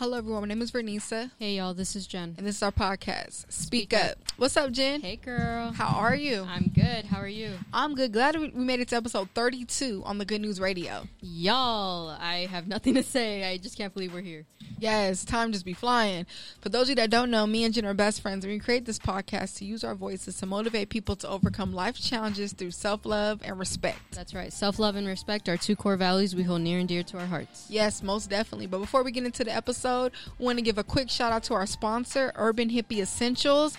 Hello, everyone. My name is Vernisa. Hey, y'all. This is Jen. And this is our podcast, Speak Up. What's up, Jen? Hey, girl. How are you? I'm good. How are you? I'm good. Glad we made it to episode 32 on the Good News Radio. Y'all, I have nothing to say. I just can't believe we're here. Yes, time just be flying. For those of you that don't know, me and Jen are best friends, and we create this podcast to use our voices to motivate people to overcome life challenges through self-love and respect. That's right. Self-love and respect are two core values we hold near and dear to our hearts. Yes, most definitely. But before we get into the episode, we want to give a quick shout out to our sponsor, Urban Hippie Essentials.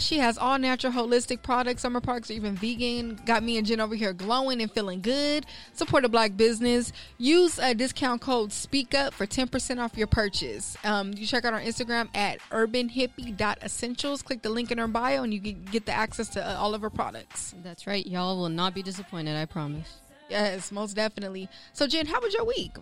She has all natural holistic products. Summer products are even vegan. Got me and Jen over here glowing and feeling good. Support a black business. Use a discount code SPEAKUP for 10% off your purchase. You check out our Instagram at urbanhippie.essentials. Click the link in her bio and you get the access to all of her products. That's right. Y'all will not be disappointed, I promise. Yes, most definitely. So, Jen, how was your week?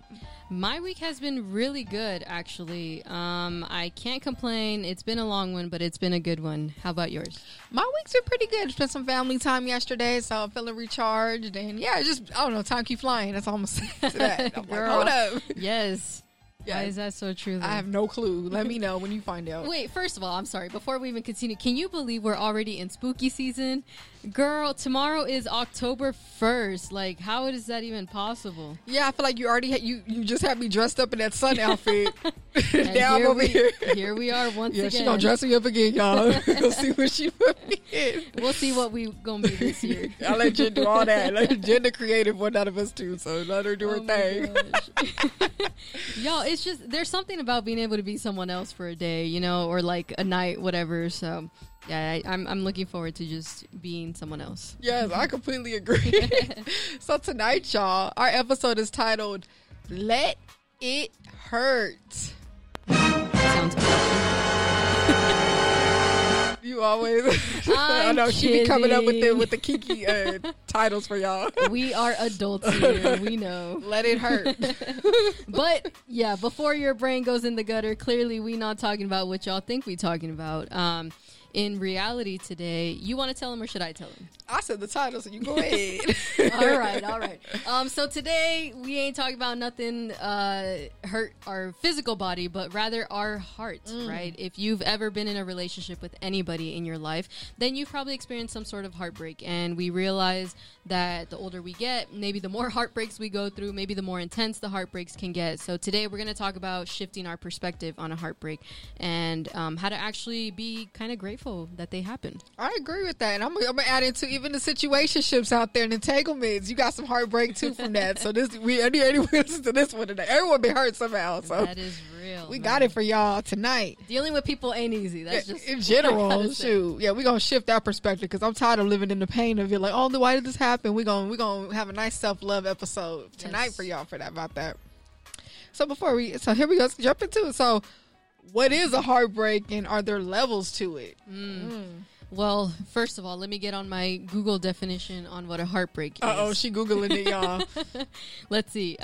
My week has been really good, actually. I can't complain. It's been a long one, but it's been a good one. How about yours? My week's been pretty good. Spent some family time yesterday, so I'm feeling recharged. And, yeah, I don't know, time keep flying. That's all I'm going to say to that. I'm like, hold up. Yes. Why is that so true? I have no clue. Let me know when you find out. Wait, first of all, I'm sorry. Before we even continue, can you believe we're already in spooky season? Girl, tomorrow is October 1st. Like, how is that even possible? Yeah, I feel like you already you just had me dressed up in that sun outfit. Now I'm over here. Here we are once again. Yeah, she gonna dress me up again, y'all. We'll see what she put me in. We'll see what we gonna be this year. I'll let Jen do all that. Let Jen the creative one out of us too. So let her do her thing. Y'all, it's just there's something about being able to be someone else for a day, you know, or like a night, whatever. So. Yeah, I'm looking forward to just being someone else. Yes, I completely agree. So tonight, y'all, our episode is titled, Let It Hurt. Sounds good. You always... I know, kidding. She be coming up with the kinky titles for y'all. We are adults here, we know. Let it hurt. But, yeah, before your brain goes in the gutter, clearly we not talking about what y'all think we talking about. In reality today, you want to tell them or should I tell them? I said the title, so you go ahead. All right. So today, we ain't talking about nothing hurt our physical body, but rather our heart, right? If you've ever been in a relationship with anybody in your life, then you've probably experienced some sort of heartbreak. And we realize that the older we get, maybe the more heartbreaks we go through, maybe the more intense the heartbreaks can get. So today, we're going to talk about shifting our perspective on a heartbreak and how to actually be kind of grateful that they happen. I agree with that, and I'm gonna add into even the situationships out there and entanglements. You got some heartbreak too from that. So anyone listen to this one today. Everyone been hurt somehow. So that is real. We got it for y'all tonight. Dealing with people ain't easy. That's just in general. Shoot, yeah, we gonna shift our perspective because I'm tired of living in the pain of it. Like, oh, why did this happen? We gonna have a nice self-love episode tonight for y'all for that about that. So here we go. Let's jump into it. So. What is a heartbreak and are there levels to it? Well, first of all, let me get on my Google definition on what a heartbreak is. Uh-oh, she Googling it, y'all. Let's see.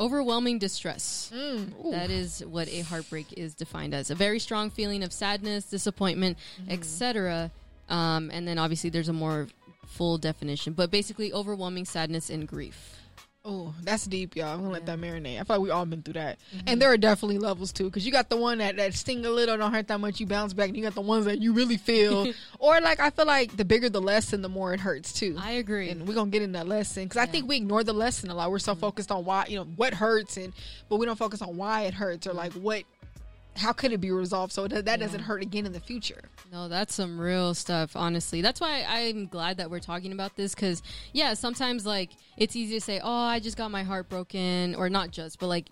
Overwhelming distress. That is what a heartbreak is defined as. A very strong feeling of sadness, disappointment, etc. And then obviously there's a more full definition. But basically overwhelming sadness and grief. Oh, that's deep, y'all. I'm going to let that marinate. I feel like we all been through that. And there are definitely levels, too, because you got the one that sting a little, don't hurt that much, you bounce back, and you got the ones that you really feel. Or, like, I feel like the bigger the lesson, the more it hurts, too. I agree. And we're going to get in that lesson, because I think we ignore the lesson a lot. We're so focused on why, what hurts, but we don't focus on why it hurts or, like, how could it be resolved so that doesn't hurt again in the future? No, that's some real stuff, honestly. That's why I'm glad that we're talking about this because, yeah, sometimes, like, it's easy to say, oh, I just got my heart broken, or not just, but, like,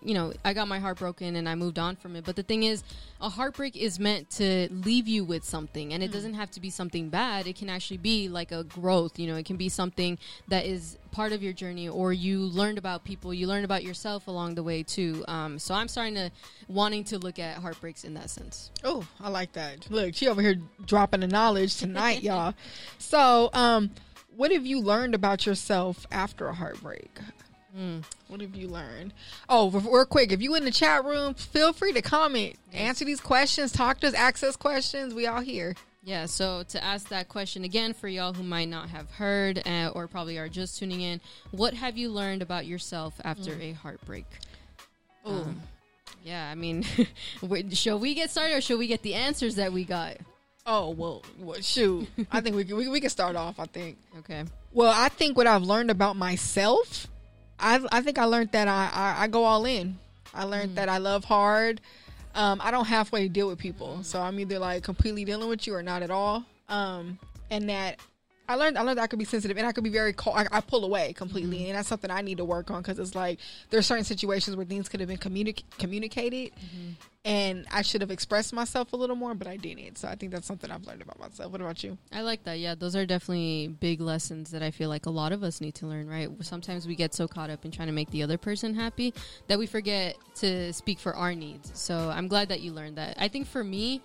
I got my heart broken and I moved on from it. But the thing is, a heartbreak is meant to leave you with something, and it doesn't have to be something bad. It can actually be, like, a growth. It can be something that is part of your journey, or you learned about people, you learned about yourself along the way, too. So I'm starting to wanting to look at heartbreaks in that sense. Oh, I like that. Look, she over here dropping the knowledge tonight, y'all. So, what have you learned about yourself after a heartbreak? What have you learned? Oh, real quick, if you in the chat room, feel free to comment, answer these questions, talk to us, ask us questions. We all here. Yeah, so to ask that question again for y'all who might not have heard or probably are just tuning in, what have you learned about yourself after a heartbreak? Oh, Yeah, I mean, shall we get started or should we get the answers that we got? Oh, well shoot. I think we can start off, I think. Okay. Well, I think what I've learned about myself, I think I learned that I go all in. I learned that I love hard. I don't halfway deal with people. So I'm either like completely dealing with you or not at all. And that I learned that I could be sensitive and I could be very cold. I pull away completely. Mm-hmm. And that's something I need to work on because it's like there are certain situations where things could have been communicated mm-hmm. and I should have expressed myself a little more, but I didn't. So I think that's something I've learned about myself. What about you? I like that. Yeah, those are definitely big lessons that I feel like a lot of us need to learn, right? Sometimes we get so caught up in trying to make the other person happy that we forget to speak for our needs. So I'm glad that you learned that. I think for me,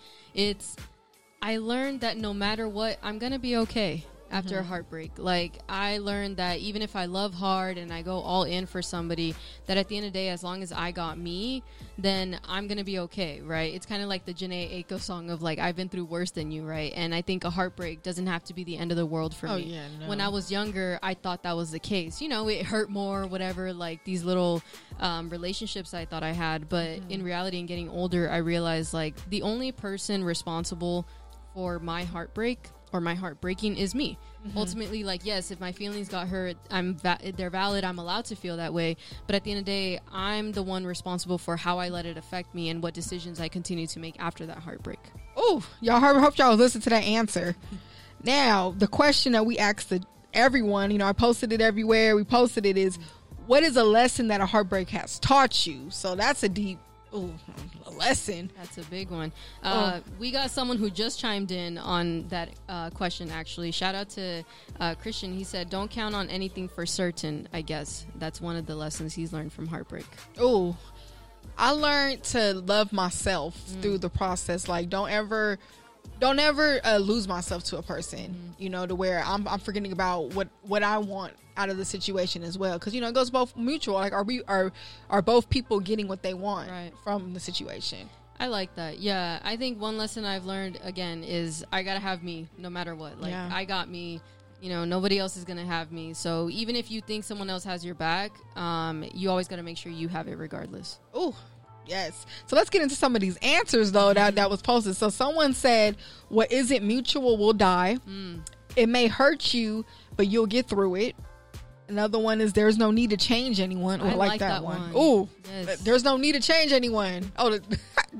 I learned that no matter what, I'm going to be okay after a heartbreak. Like, I learned that even if I love hard and I go all in for somebody, that at the end of the day, as long as I got me, then I'm going to be okay, right? It's kind of like the Jhené Aiko song of, like, I've been through worse than you, right? And I think a heartbreak doesn't have to be the end of the world for me. Yeah, no. When I was younger, I thought that was the case. You know, it hurt more, whatever, like, these little relationships I thought I had. But in reality, in getting older, I realized, like, the only person responsible for my heartbreak or my heartbreaking is me. Ultimately, like, yes, if my feelings got hurt, they're valid, I'm allowed to feel that way, but at the end of the day, I'm the one responsible for how I let it affect me and what decisions I continue to make after that heartbreak. Oh, y'all, hope y'all listen to that answer. Now, the question that we asked everyone, you know, I posted it everywhere, we posted it, is what is a lesson that a heartbreak has taught you? So that's a deep a lesson. That's a big one. We got someone who just chimed in on that question, actually. Shout out to Christian. He said, don't count on anything for certain, I guess. That's one of the lessons he's learned from heartbreak. Oh, I learned to love myself through the process. Like, don't ever lose myself to a person, you know, to where I'm forgetting about what I want out of the situation as well. Because, you know, it goes both mutual. Like, are both people getting what they want from the situation? I like that. Yeah, I think one lesson I've learned, again, is I got to have me no matter what. Like, I got me. You know, nobody else is going to have me. So even if you think someone else has your back, you always got to make sure you have it regardless. Ooh. Yes. So let's get into some of these answers, though, that was posted. So someone said, what isn't mutual will die. It may hurt you, but you'll get through it. Another one is there's no need to change anyone. Oh, I like that one. Oh, yes. There's no need to change anyone. Oh,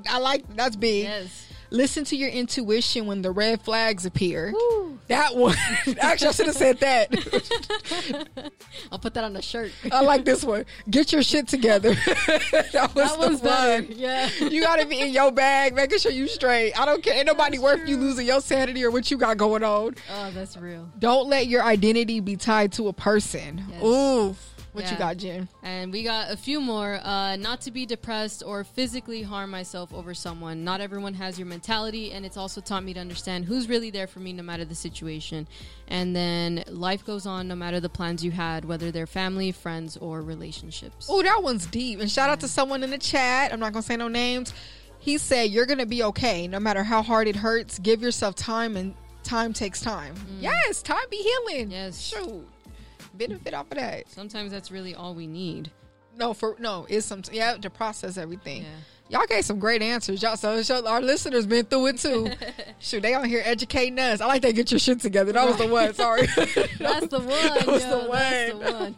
I like that's big. Yes. Listen to your intuition when the red flags appear. Woo. That one. Actually, I should have said that. I'll put that on the shirt. I like this one. Get your shit together. that one's fun. Yeah. You got to be in your bag, making sure you straight. I don't care. Ain't nobody worth you losing your sanity or what you got going on. Oh, that's real. Don't let your identity be tied to a person. Yes. Ooh. What you got, Jen? And we got a few more. Not to be depressed or physically harm myself over someone. Not everyone has your mentality, and it's also taught me to understand who's really there for me no matter the situation. And then life goes on no matter the plans you had, whether they're family, friends, or relationships. Oh, that one's deep. And shout out to someone in the chat. I'm not going to say no names. He said, you're going to be okay no matter how hard it hurts. Give yourself time, and time takes time. Yes, time be healing. Yes. Shoot. Benefit off of that. Sometimes that's really all we need. It's some to process everything. Y'all gave some great answers, y'all. So our listeners been through it too. Shoot, they on here educating us. I like that. Get your shit together. That was the one. Sorry, that's the one. That was the one.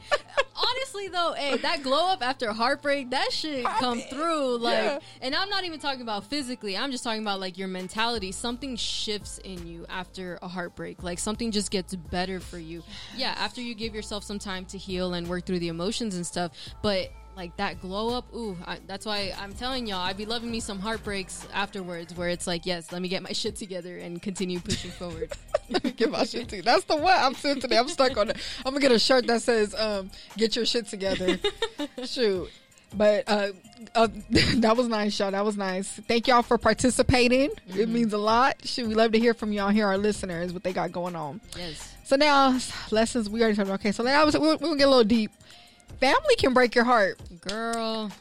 Honestly, though, hey, that glow up after heartbreak, that shit come through. Like, and I'm not even talking about physically. I'm just talking about, like, your mentality. Something shifts in you after a heartbreak. Like, something just gets better for you. Yeah, after you give yourself some time to heal and work through the emotions and stuff. But, like, that glow up, that's why I'm telling y'all, I be loving me some heartbreaks afterwards where it's like, yes, let me get my shit together and continue pushing forward. Get my shit together. That's the one I'm seeing today. I'm stuck on it. I'm going to get a shirt that says, get your shit together. Shoot. But that was nice, y'all. That was nice. Thank y'all for participating. It means a lot. Shoot, we love to hear from y'all, hear our listeners, what they got going on. Yes. So now, lessons we already talked about. Okay, so now we're going to get a little deep. Family can break your heart. Girl,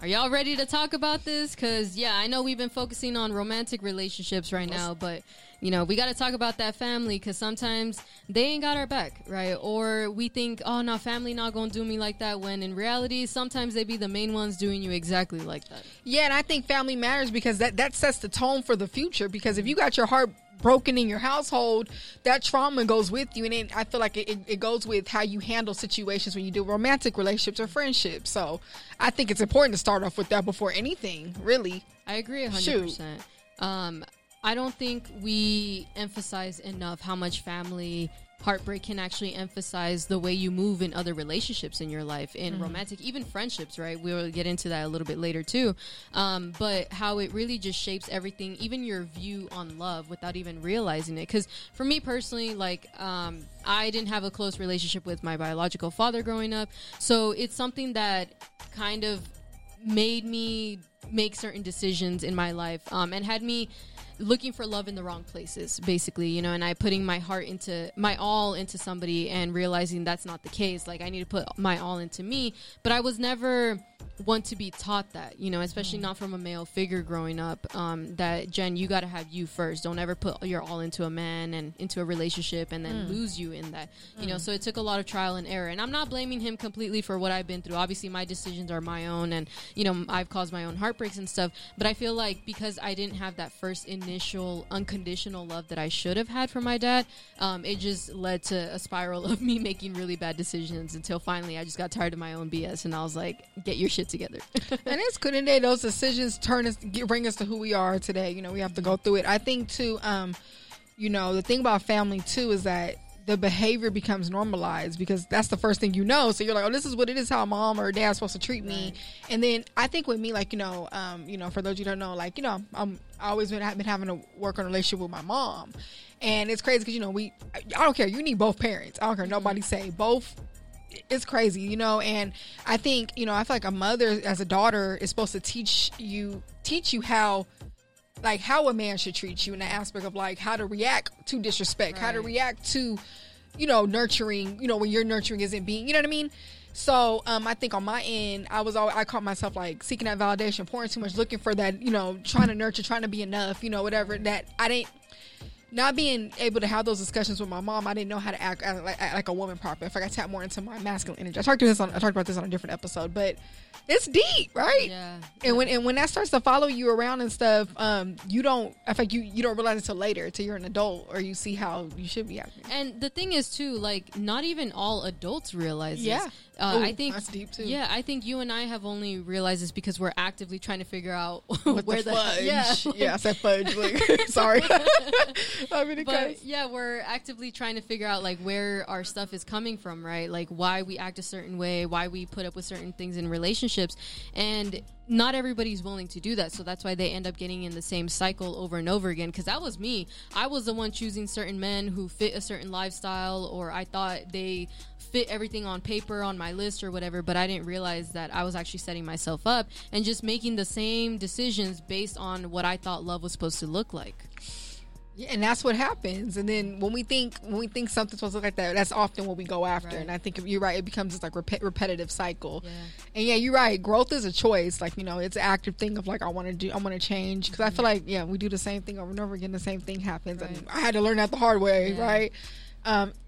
are y'all ready to talk about this? Because, I know we've been focusing on romantic relationships right now, but you know, we got to talk about that family, because sometimes they ain't got our back, right? Or we think, oh, no, family not going to do me like that, when in reality, sometimes they be the main ones doing you exactly like that. Yeah, and I think family matters because that sets the tone for the future, because if you got your heart broken in your household, that trauma goes with you, and I feel like it goes with how you handle situations when you do romantic relationships or friendships. So I think it's important to start off with that before anything, really. I agree 100%. I don't think we emphasize enough how much family heartbreak can actually emphasize the way you move in other relationships in your life, in romantic, even friendships, right? We'll get into that a little bit later too. But how it really just shapes everything, even your view on love, without even realizing it. Because for me personally, like, I didn't have a close relationship with my biological father growing up. So it's something that kind of made me make certain decisions in my life, and had me looking for love in the wrong places, basically, you know, and I putting my heart into my all into somebody and realizing that's not the case. Like, I need to put my all into me, but I was never one to be taught that, you know, especially not from a male figure growing up, that, Jen, you got to have you first. Don't ever put your all into a man and into a relationship and then lose you in that, you know, so it took a lot of trial and error. And I'm not blaming him completely for what I've been through. Obviously, my decisions are my own, and, you know, I've caused my own heartbreaks and stuff. But I feel like because I didn't have that first initial unconditional love that I should have had from my dad, it just led to a spiral of me making really bad decisions until finally I just got tired of my own BS, and I was like, get your shit together. And it's good today. Those decisions bring us to who we are today. You know, we have to go through it. I think too, you know, the thing about family too is that the behavior becomes normalized, because that's the first thing you know. So you're like, oh, this is what it is, how mom or dad's supposed to treat me. Right. And then I think with me, like, you know, for those you don't know, like, you know, I always been having to work on a relationship with my mom. And it's crazy because, you know, I don't care. You need both parents. I don't care. Nobody say both. It's crazy, you know, and I think, you know, I feel like a mother as a daughter is supposed to teach you how, like, how a man should treat you in the aspect of, like, how to react to disrespect, right, how to react to, you know, nurturing, you know, when your nurturing isn't being, you know what I mean? So I think on my end, I caught myself, like, seeking that validation, pouring too much, looking for that, you know, trying to nurture, trying to be enough, you know, whatever, that I didn't. Not being able to have those discussions with my mom, I didn't know how to act like a woman proper. In fact, I tapped more into my masculine energy. I talked about this on a different episode, but it's deep, right? Yeah. And when that starts to follow you around and stuff, you don't. I think you don't realize it until later, till you're an adult, or you see how you should be acting. And the thing is too, like, not even all adults realize this. Yeah. I think that's deep too. Yeah, I think you and I have only realized this because we're actively trying to figure out where the fudge. Yeah, I said fudge. Like, sorry. I mean, yeah, we're actively trying to figure out, like, where our stuff is coming from, right? Like, why we act a certain way, why we put up with certain things in relationships, and not everybody's willing to do that. So that's why they end up getting in the same cycle over and over again. Because that was me. I was the one choosing certain men who fit a certain lifestyle, or I thought they fit everything on paper on my list or whatever, but I didn't realize that I was actually setting myself up and just making the same decisions based on what I thought love was supposed to look like. Yeah, and that's what happens. And then when we think something's supposed to look like that, that's often what we go after. Right. And I think you're right. It becomes this, like, repetitive cycle. Yeah. And yeah, you're right. Growth is a choice. Like, you know, it's an active thing of, like, I want to change. Because I feel like, yeah, we do the same thing over and over again. The same thing happens. Right. And I had to learn that the hard way, right?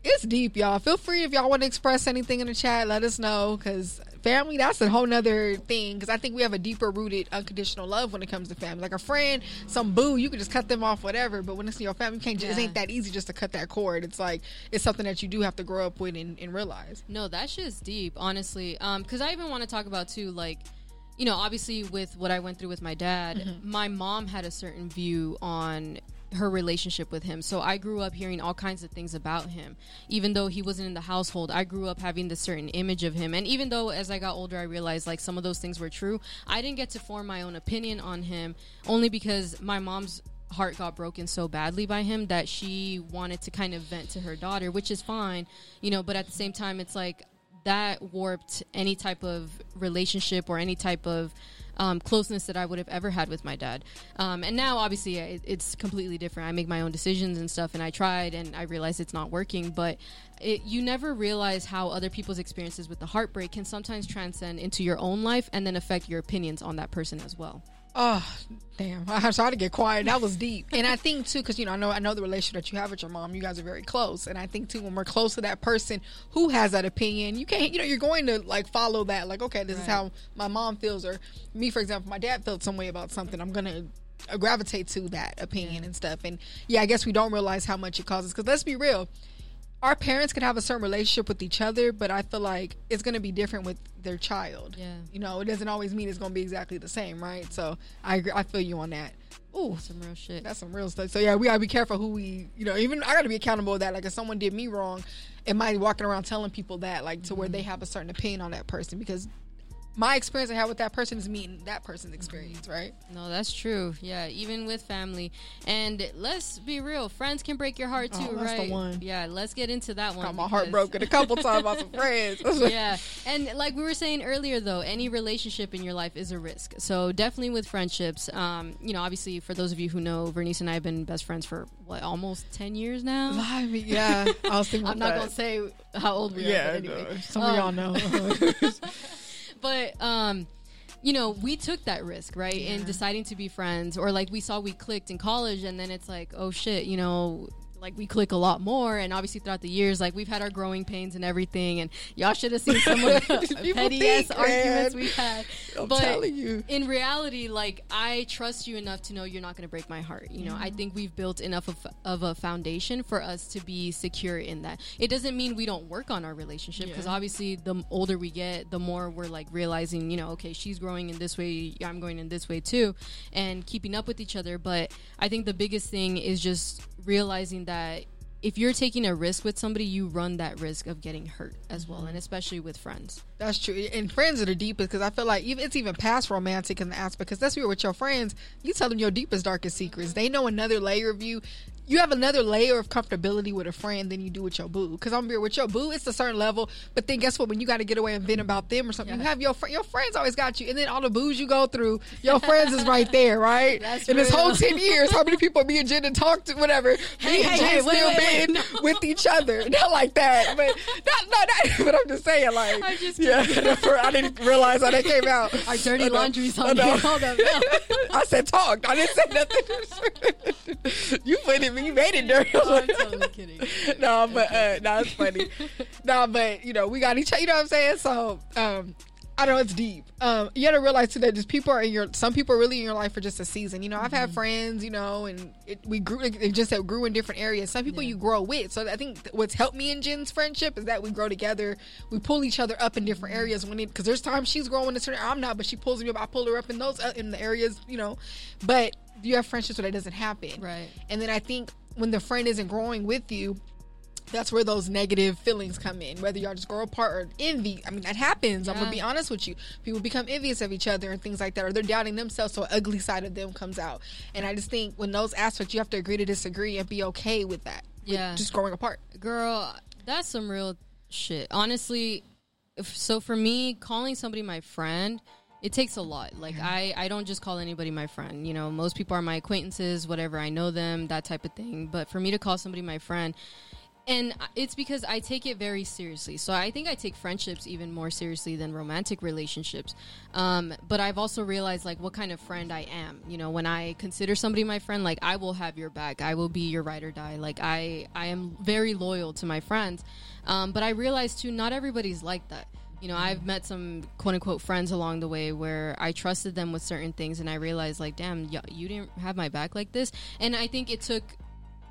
It's deep, y'all. Feel free if y'all want to express anything in the chat. Let us know, because family, that's a whole nother thing, because I think we have a deeper rooted unconditional love when it comes to family. Like a friend, some boo, you can just cut them off, whatever, but when it's in your family, you can't just, it ain't that easy just to cut that cord. It's like, it's something that you do have to grow up with and realize. No, that shit's deep, honestly, because I even want to talk about too, like, you know, obviously with what I went through with my dad, my mom had a certain view on her relationship with him. So I grew up hearing all kinds of things about him. Even though he wasn't in the household, I grew up having this certain image of him. And even though as I got older, I realized, like, some of those things were true, I didn't get to form my own opinion on him, only because my mom's heart got broken so badly by him that she wanted to kind of vent to her daughter, which is fine, you know, but at the same time, it's like that warped any type of relationship or any type of closeness that I would have ever had with my dad. And now, obviously, it's completely different. I make my own decisions and stuff, and I tried, and I realized it's not working. But you never realize how other people's experiences with the heartbreak can sometimes transcend into your own life and then affect your opinions on that person as well. Oh, damn. I tried to get quiet. That was deep. And I think, too, because, you know, I know the relationship that you have with your mom. You guys are very close. And I think, too, when we're close to that person who has that opinion, you can't, you know, you're going to, like, follow that. Like, okay, this is how my mom feels. Or me, for example, my dad felt some way about something. I'm going to gravitate to that opinion and stuff. And, yeah, I guess we don't realize how much it causes. Because let's be real. Our parents could have a certain relationship with each other, but I feel like it's going to be different with their child. Yeah. You know, it doesn't always mean it's going to be exactly the same, right? So I agree. I feel you on that. Ooh. That's some real shit. That's some real stuff. So, yeah, we got to be careful who we, you know, even I got to be accountable with that. Like, if someone did me wrong, am I walking around telling people that, like, to where they have a certain opinion on that person? Because my experience I had with that person is meeting that person's experience, right? No, that's true. Yeah, even with family. And let's be real, friends can break your heart too, that's right? The one. Yeah, let's get into that one. Got my heart broken a couple times by some friends. Yeah, and like we were saying earlier, though, any relationship in your life is a risk. So definitely with friendships, you know, obviously for those of you who know, Vernisa and I have been best friends for what, almost 10 years now? Yeah, I was thinking. I'm not gonna say how old we are. But anyway. No, some of y'all know. But, you know, we took that risk, right, in deciding to be friends. Or, like, we saw we clicked in college, and then it's like, oh, shit, you know, like, we click a lot more. And obviously throughout the years, like, we've had our growing pains and everything. And y'all should have seen some of the petty-ass arguments we've had. I'm telling you. But in reality, like, I trust you enough to know you're not going to break my heart. You know, I think we've built enough of a foundation for us to be secure in that. It doesn't mean we don't work on our relationship, because obviously the older we get, the more we're, like, realizing, you know, okay, she's growing in this way, I'm growing in this way, too, and keeping up with each other. But I think the biggest thing is just realizing that if you're taking a risk with somebody, you run that risk of getting hurt as well, and especially with friends. That's true. And friends are the deepest, because I feel like even, it's even past romantic in the aspect, because that's weird with your friends. You tell them your deepest, darkest secrets. They know another layer of you. You have another layer of comfortability with a friend than you do with your boo. Because I'm here with your boo, it's a certain level. But then guess what? When you got to get away and vent about them or something, you have your friends always got you. And then all the boos you go through, your friends is right there, right? That's in real. This whole 10 years, how many people me and Jen and talked to, whatever. Hey, me and Jen still been with each other. Not like that. But not but I'm just saying, like, I didn't realize how that came out. Our dirty laundry's on here. Hold on. I said talked. I didn't say nothing. You put it. You made it dirty. Oh, I'm totally kidding. No, but no, it's funny. No, but you know, we got each other, you know what I'm saying? So I know it's deep. You gotta realize too that just people are in your, some people are really in your life for just a season. You know, I've had friends, you know, and we grew in different areas. Some people you grow with. So I think what's helped me in Jen's friendship is that we grow together. We pull each other up in different areas when it, because there's times she's growing in a certain area, I'm not, but she pulls me up. I pull her up in those in the areas, you know. But you have friendships where that doesn't happen. Right. And then I think when the friend isn't growing with you, that's where those negative feelings come in, whether y'all just grow apart or envy. I mean, that happens. Yeah. I'm going to be honest with you. People become envious of each other and things like that, or they're doubting themselves, so an ugly side of them comes out. And I just think when those aspects, you have to agree to disagree and be okay with that. Yeah. With just growing apart. Girl, that's some real shit. Honestly, so for me, calling somebody my friend, it takes a lot. Like, I don't just call anybody my friend. You know, most people are my acquaintances, whatever, I know them, that type of thing. But for me to call somebody my friend, and it's because I take it very seriously. So I think I take friendships even more seriously than romantic relationships. But I've also realized, like, what kind of friend I am. You know, when I consider somebody my friend, like, I will have your back. I will be your ride or die. Like, I am very loyal to my friends. But I realized, too, not everybody's like that. You know, I've met some quote-unquote friends along the way where I trusted them with certain things, and I realized, like, damn, you didn't have my back like this. And I think it took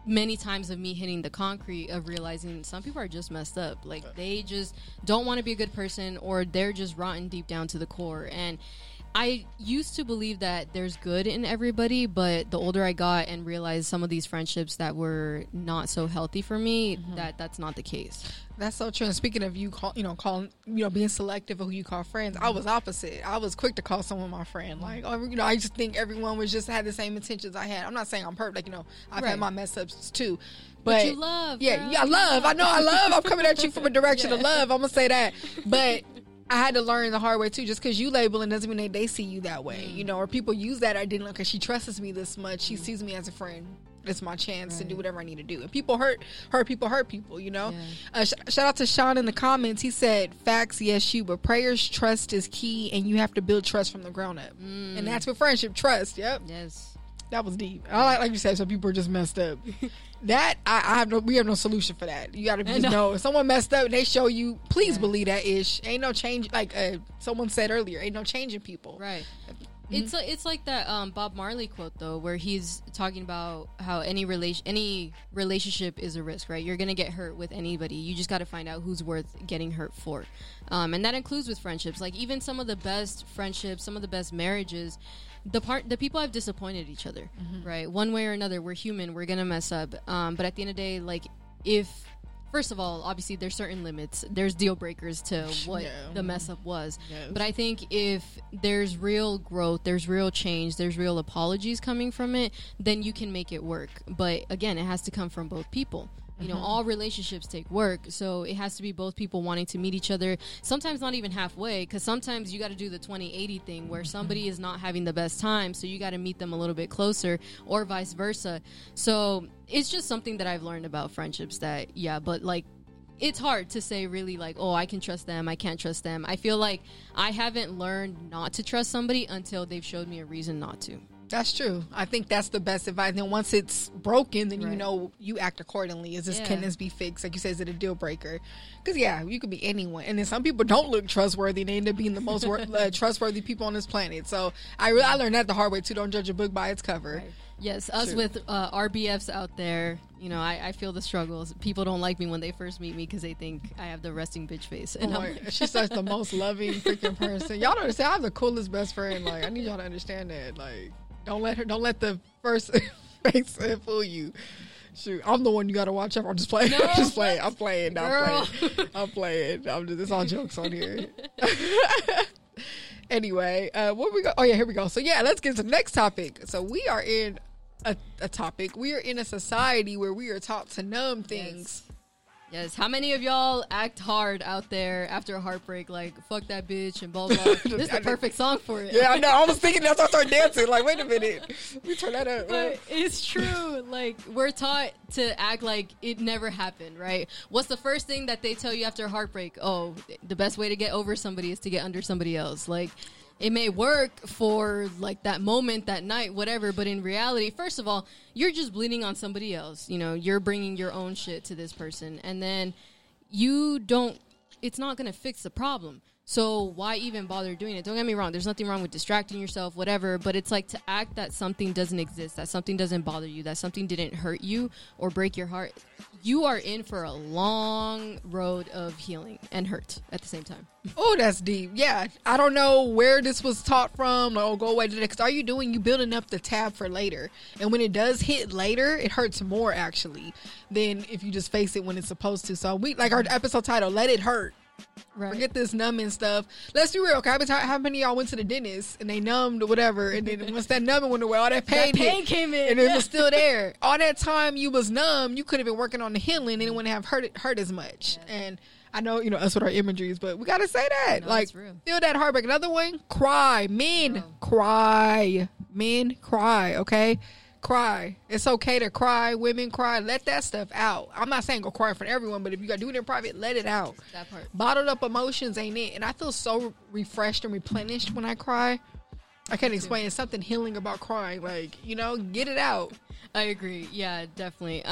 many times of me hitting the concrete of realizing some people are just messed up. Like, they just don't want to be a good person, or they're just rotten deep down to the core. And I used to believe that there's good in everybody, but the older I got and realized some of these friendships that were not so healthy for me, that's not the case. That's so true. And speaking of being selective of who you call friends, I was opposite. I was quick to call someone my friend. Like, I just think everyone was just had the same intentions I had. I'm not saying I'm perfect. Like, you know, I've had my mess ups too. But you love. Yeah, I love. I know I love. I'm coming at you from a direction of love. I'm going to say that. But I had to learn the hard way, too. Just because you labeling doesn't mean that they see you that way, you know, or people use that. I didn't look, because she trusts me this much. She sees me as a friend. It's my chance to do whatever I need to do. And people hurt people, you know? Yeah. Shout out to Sean in the comments. He said, facts, yes, you, but prayers, trust is key, and you have to build trust from the ground up. Mm. And that's with friendship, trust, yep. Yes. That was deep. Like you said, some people are just messed up. That, I have no, we have no solution for that. You gotta just know. If someone messed up, they show you, please believe that ish. Ain't no change, like someone said earlier, ain't no changing people. Right. Mm-hmm. It's like that Bob Marley quote though, where he's talking about how any relationship is a risk, right? You're gonna get hurt with anybody. You just gotta find out who's worth getting hurt for, and that includes with friendships. Like even some of the best friendships, some of the best marriages, the people have disappointed each other, right? One way or another, we're human. We're gonna mess up, but at the end of the day, like if. First of all, obviously, there's certain limits. There's deal breakers to what the mess up was. Yes. But I think if there's real growth, there's real change, there's real apologies coming from it, then you can make it work. But again, it has to come from both people. You know, all relationships take work, so it has to be both people wanting to meet each other, sometimes not even halfway, because sometimes you got to do the 20/80 thing where somebody is not having the best time, so you got to meet them a little bit closer, or vice versa. So it's just something that I've learned about friendships that, but like, it's hard to say really like, oh, I can trust them, I can't trust them. I feel like I haven't learned not to trust somebody until they've showed me a reason not to. That's true. I think that's the best advice. And then once it's broken, then you know you act accordingly. Is this can this be fixed? Like you said, is it a deal breaker? Because you could be anyone. And then some people don't look trustworthy. They end up being the most trustworthy people on this planet. So I learned that the hard way too. Don't judge a book by its cover. Right. Yes, us with RBFs out there, you know, I feel the struggles. People don't like me when they first meet me because they think I have the resting bitch face. And I'm like, she's such the most loving freaking person. Y'all don't understand. I have the coolest best friend. Like, I need y'all to understand that. Like, Don't let the first face fool you. Shoot, I'm the one you gotta watch out for. I'm just playing. No, I'm just playing. I'm playing. It's all jokes on here. Anyway, what we go? Oh yeah, here we go. So let's get to the next topic. So we are in a topic. We are in a society where we are taught to numb things. Yes. How many of y'all act hard out there after a heartbreak? Like, fuck that bitch and blah, blah. This is the perfect song for it. Yeah, I know. I was thinking that's how I started dancing. Like, wait a minute. We turn that up. But it's true. Like, we're taught to act like it never happened, right? What's the first thing that they tell you after a heartbreak? Oh, the best way to get over somebody is to get under somebody else. Like, it may work for, like, that moment, that night, whatever, but in reality, first of all, you're just bleeding on somebody else. You know, you're bringing your own shit to this person, and then it's not going to fix the problem. So why even bother doing it? Don't get me wrong. There's nothing wrong with distracting yourself, whatever, but it's like to act that something doesn't exist, that something doesn't bother you, that something didn't hurt you or break your heart. You are in for a long road of healing and hurt at the same time. Oh, that's deep. Yeah. I don't know where this was taught from. Like, oh, go away today. Because all you're doing, you're building up the tab for later. And when it does hit later, it hurts more actually than if you just face it when it's supposed to. So we, like our episode title, Let It Hurt. Right. Forget this numbing stuff. Let's be real. Okay, how many of y'all went to the dentist and they numbed whatever, and then once that numbing went away, all that pain came in, and it was still there. All that time you was numb, you could have been working on the healing, and it wouldn't have hurt as much. Yeah. And I know, you know, us with our imageries, but we gotta say that, like, feel that heartbreak. Another one, cry. Men cry. Men cry. Okay. Cry. It's okay to cry. Women cry. Let that stuff out. I'm not saying go cry in front of everyone, but if you got to do it in private, let it out. That part. Bottled up emotions ain't it. And I feel so refreshed and replenished when I cry. I can't explain. It's something healing about crying. Like, you know, get it out. I agree. Yeah, definitely.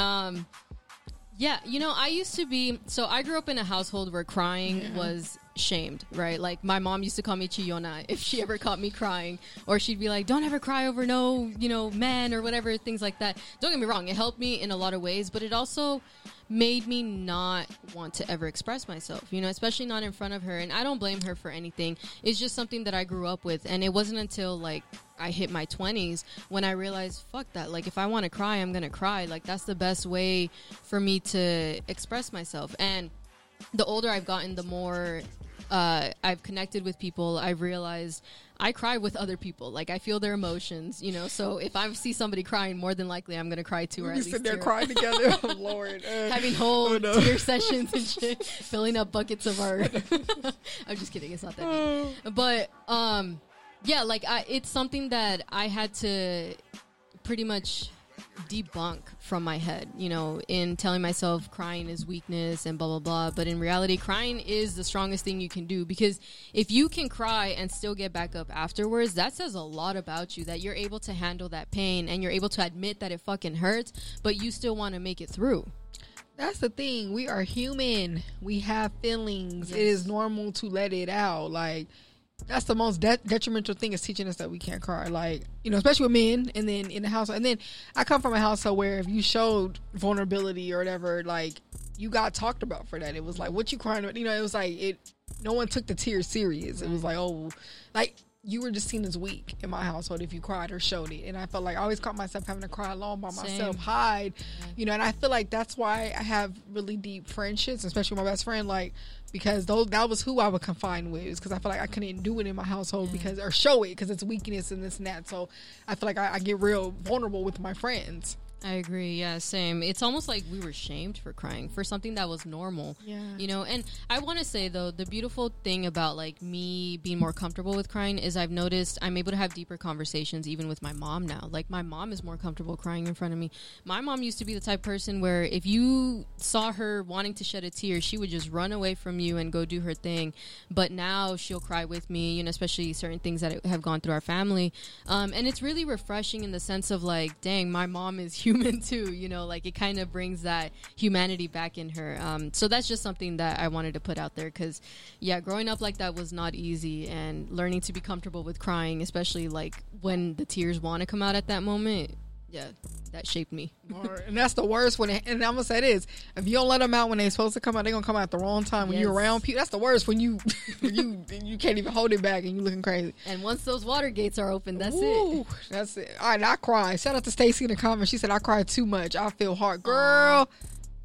Yeah, you know, I used to be... So I grew up in a household where crying was shamed, right? Like, my mom used to call me Chillona if she ever caught me crying. Or she'd be like, don't ever cry over no, you know, men or whatever, things like that. Don't get me wrong. It helped me in a lot of ways, but it also made me not want to ever express myself, you know, especially not in front of her. And I don't blame her for anything. It's just something that I grew up with. And it wasn't until, like, I hit my 20s when I realized, fuck that. Like, if I want to cry, I'm going to cry. Like, that's the best way for me to express myself. And the older I've gotten, the more I've connected with people. I've realized I cry with other people. Like, I feel their emotions, you know? So if I see somebody crying, more than likely I'm going to cry too, or at least sit there crying together. Oh, Lord. Having whole tear sessions and shit. Filling up buckets of our... I'm just kidding. It's not that deep. But... yeah, like, it's something that I had to pretty much debunk from my head, you know, in telling myself crying is weakness and blah, blah, blah. But in reality, crying is the strongest thing you can do, because if you can cry and still get back up afterwards, that says a lot about you, that you're able to handle that pain and you're able to admit that it fucking hurts, but you still want to make it through. That's the thing. We are human. We have feelings. Yes. It is normal to let it out. Like, that's the most detrimental thing, is teaching us that we can't cry. Like, you know, especially with men, and then in the household. And then I come from a household where if you showed vulnerability or whatever, like, you got talked about for that. It was like, what you crying about? You know, it was like, no one took the tears serious. It was like, oh, like, you were just seen as weak in my household if you cried or showed it. And I felt like I always caught myself having to cry alone by myself, hide, you know, and I feel like that's why I have really deep friendships, especially with my best friend, like, because that was who I would confine with, because I feel like I couldn't do it in my household because, or show it, because it's weakness and this and that. So I feel like I get real vulnerable with my friends. I agree. Yeah, same. It's almost like we were shamed for crying for something that was normal. Yeah. You know, and I want to say, though, the beautiful thing about, like, me being more comfortable with crying is I've noticed I'm able to have deeper conversations even with my mom now. Like, my mom is more comfortable crying in front of me. My mom used to be the type of person where if you saw her wanting to shed a tear, she would just run away from you and go do her thing. But now she'll cry with me, you know, especially certain things that have gone through our family. And it's really refreshing in the sense of, like, dang, my mom is huge. Human too, you know, like, it kind of brings that humanity back in her. So that's just something that I wanted to put out there, because growing up like that was not easy, and learning to be comfortable with crying, especially like when the tears want to come out at that moment, that shaped me. And that's the worst when it, and I'm gonna say this, if you don't let them out when they're supposed to come out, they're gonna come out at the wrong time when you're around people. That's the worst, when you can't even hold it back and you looking crazy. And once those water gates are open, that's it. That's it. All right, I cry. Shout out to Stacy in the comments. She said, I cry too much. I feel hard, girl.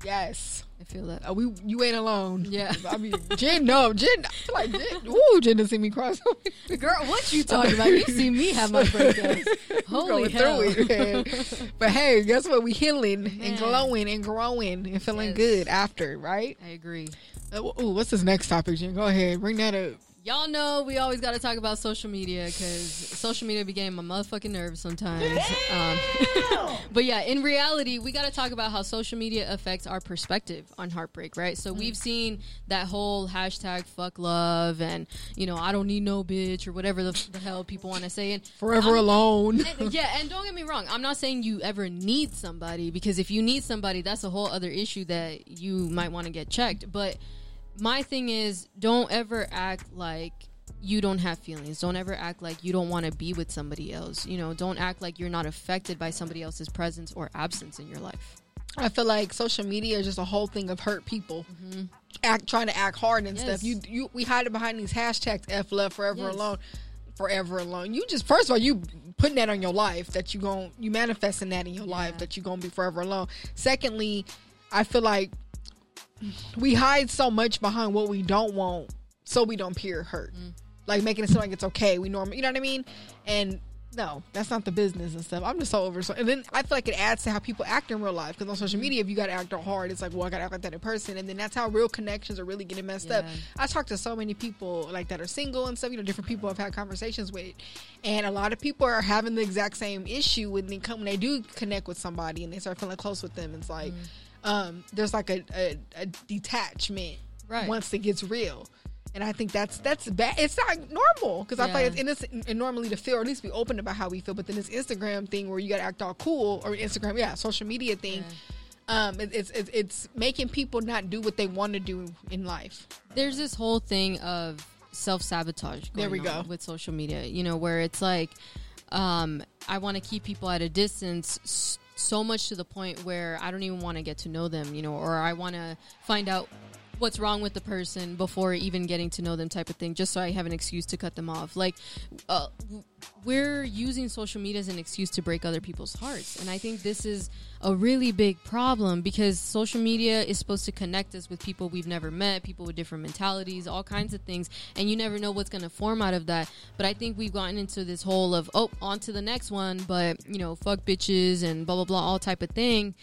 Yes. I feel that. You ain't alone. Yeah. I mean, Jen, I feel like Jen didn't see me cry. Girl, what you talking about? You see me have my breakdowns. Holy hell. It, but hey, guess what? We healing and glowing and growing and feeling good after, right? I agree. Ooh, what's this next topic, Jen? Go ahead. Bring that up. Y'all know we always got to talk about social media, because social media be getting my motherfucking nerves sometimes. But yeah, in reality, we got to talk about how social media affects our perspective on heartbreak, right? So we've seen that whole hashtag fuck love and, you know, I don't need no bitch or whatever the hell people want to say. And forever alone. And don't get me wrong. I'm not saying you ever need somebody, because if you need somebody, that's a whole other issue that you might want to get checked. But my thing is, don't ever act like you don't have feelings. Don't ever act like you don't want to be with somebody else. You know, don't act like you're not affected by somebody else's presence or absence in your life. I feel like social media is just a whole thing of hurt people trying to act hard and stuff. We hide it behind these hashtags, F love, forever alone. Forever alone. You just, first of all, you putting that on your life, that you manifesting that in your life, that you're going to be forever alone. Secondly, I feel like we hide so much behind what we don't want, so we don't peer hurt. Like, making it seem like it's okay. We normally, you know what I mean? And no, that's not the business and stuff. I'm just so over. So, and then I feel like it adds to how people act in real life. Because on social media, if you got to act all hard, it's like, well, I got to act like that in person. And then that's how real connections are really getting messed up. I talk to so many people, like, that are single and stuff. You know, different people I've had conversations with. And a lot of people are having the exact same issue when they do connect with somebody and they start feeling close with them. It's like... there's like a detachment once it gets real, and I think that's bad. It's not normal, because I feel like it's normally to feel, or at least be open about how we feel. But then this Instagram thing where you gotta act all cool, or Instagram social media thing, it's making people not do what they want to do in life. There's this whole thing of self-sabotage going on with social media, you know, where it's like I want to keep people at a distance so much to the point where I don't even want to get to know them, you know, or I want to find out what's wrong with the person before even getting to know them, type of thing, just so I have an excuse to cut them off. Like, we're using social media as an excuse to break other people's hearts. And I think this is a really big problem, because social media is supposed to connect us with people we've never met, people with different mentalities, all kinds of things. And you never know what's going to form out of that. But I think we've gotten into this whole of, on to the next one, but, you know, fuck bitches and blah, blah, blah, all type of thing.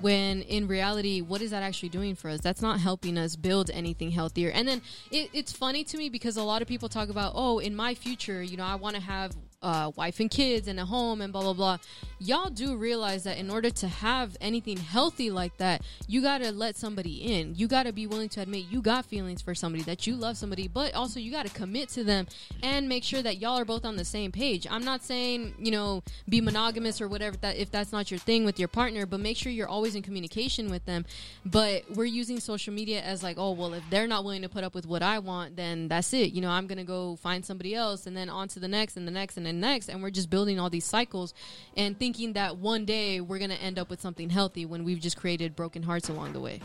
When in reality, what is that actually doing for us? That's not helping us build anything healthier. And then it's funny to me, because a lot of people talk about, in my future, you know, I want to have wife and kids and a home and blah, blah, blah. Y'all do realize that in order to have anything healthy like that, you got to let somebody in. You got to be willing to admit you got feelings for somebody, that you love somebody, but also you got to commit to them and make sure that y'all are both on the same page. I'm not saying, you know, be monogamous or whatever, that if that's not your thing with your partner, but make sure you're always in communication with them. But we're using social media as like, oh, well, if they're not willing to put up with what I want, then that's it. You know, I'm going to go find somebody else, and then on to the next and the next and the next. And we're just building all these cycles and thinking that one day we're going to end up with something healthy when we've just created broken hearts along the way.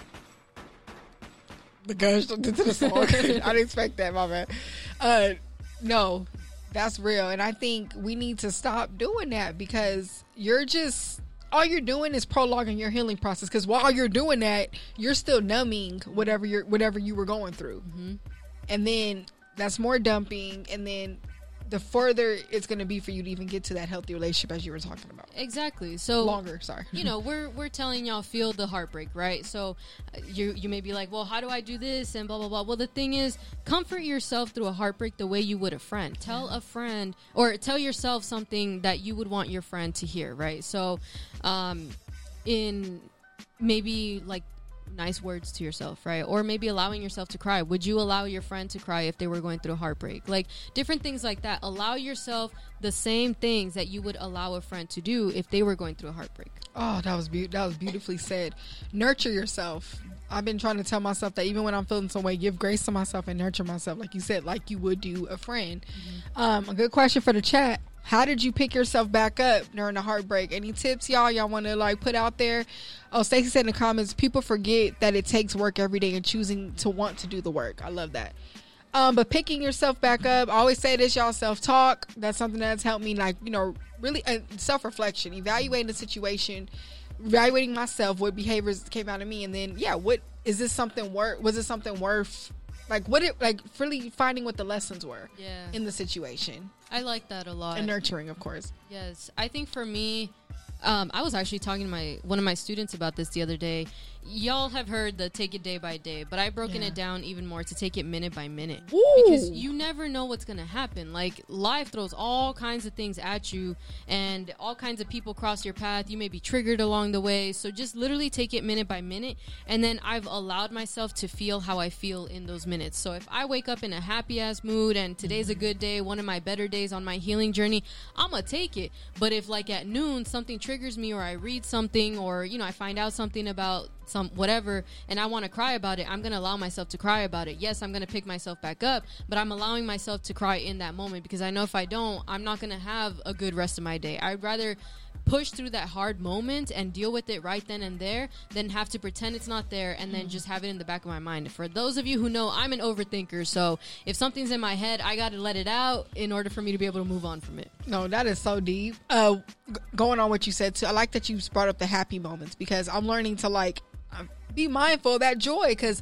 The girls don't do the song. I didn't expect that, my man. No, that's real. And I think we need to stop doing that, because you're just... all you're doing is prolonging your healing process, because while you're doing that, you're still numbing whatever you were going through. Mm-hmm. And then that's more dumping, and then the further it's going to be for you to even get to that healthy relationship, as you were talking about. Exactly. So longer, sorry. You know, we're telling y'all feel the heartbreak, right? So you may be like, well, how do I do this and blah, blah, blah. Well, the thing is, comfort yourself through a heartbreak the way you would a friend. Tell a friend, or tell yourself something that you would want your friend to hear, right? So in maybe like nice words to yourself, right? Or maybe allowing yourself to cry. Would you allow your friend to cry if they were going through a heartbreak? Like different things like that. Allow yourself the same things that you would allow a friend to do if they were going through a heartbreak. Oh, that was beautifully said. Nurture yourself. I've been trying to tell myself that even when I'm feeling some way, give grace to myself and nurture myself, like you said, like you would do a friend. Mm-hmm. A good question for the chat. How did you pick yourself back up during the heartbreak? Any tips y'all want to like put out there? Oh, Stacey said in the comments, people forget that it takes work every day and choosing to want to do the work. I love that. But picking yourself back up, I always say this, y'all, self-talk. That's something that's helped me, like, you know, really self-reflection, evaluating the situation, evaluating myself, what behaviors came out of me. And then, yeah, was it something worth, like really finding what the lessons were in the situation. I like that a lot. And nurturing, of course. Yes. I think for me, I was actually talking to one of my students about this the other day. Y'all have heard the take it day by day, but I've broken it down even more to take it minute by minute. Ooh. Because you never know what's going to happen. Like, life throws all kinds of things at you, and all kinds of people cross your path. You may be triggered along the way. So just literally take it minute by minute. And then I've allowed myself to feel how I feel in those minutes. So if I wake up in a happy ass mood and today's a good day, one of my better days on my healing journey, I'm going to take it. But if like at noon something triggers me, or I read something, or, you know, I find out something about some whatever, and I want to cry about it, I'm going to allow myself to cry about it. Yes, I'm going to pick myself back up, but I'm allowing myself to cry in that moment, because I know if I don't, I'm not going to have a good rest of my day. I'd rather push through that hard moment and deal with it right then and there than have to pretend it's not there and then just have it in the back of my mind. For those of you who know, I'm an overthinker, so if something's in my head, I got to let it out in order for me to be able to move on from it. No, that is so deep. Going on what you said too, I like that you brought up the happy moments, because I'm learning to like be mindful of that joy, because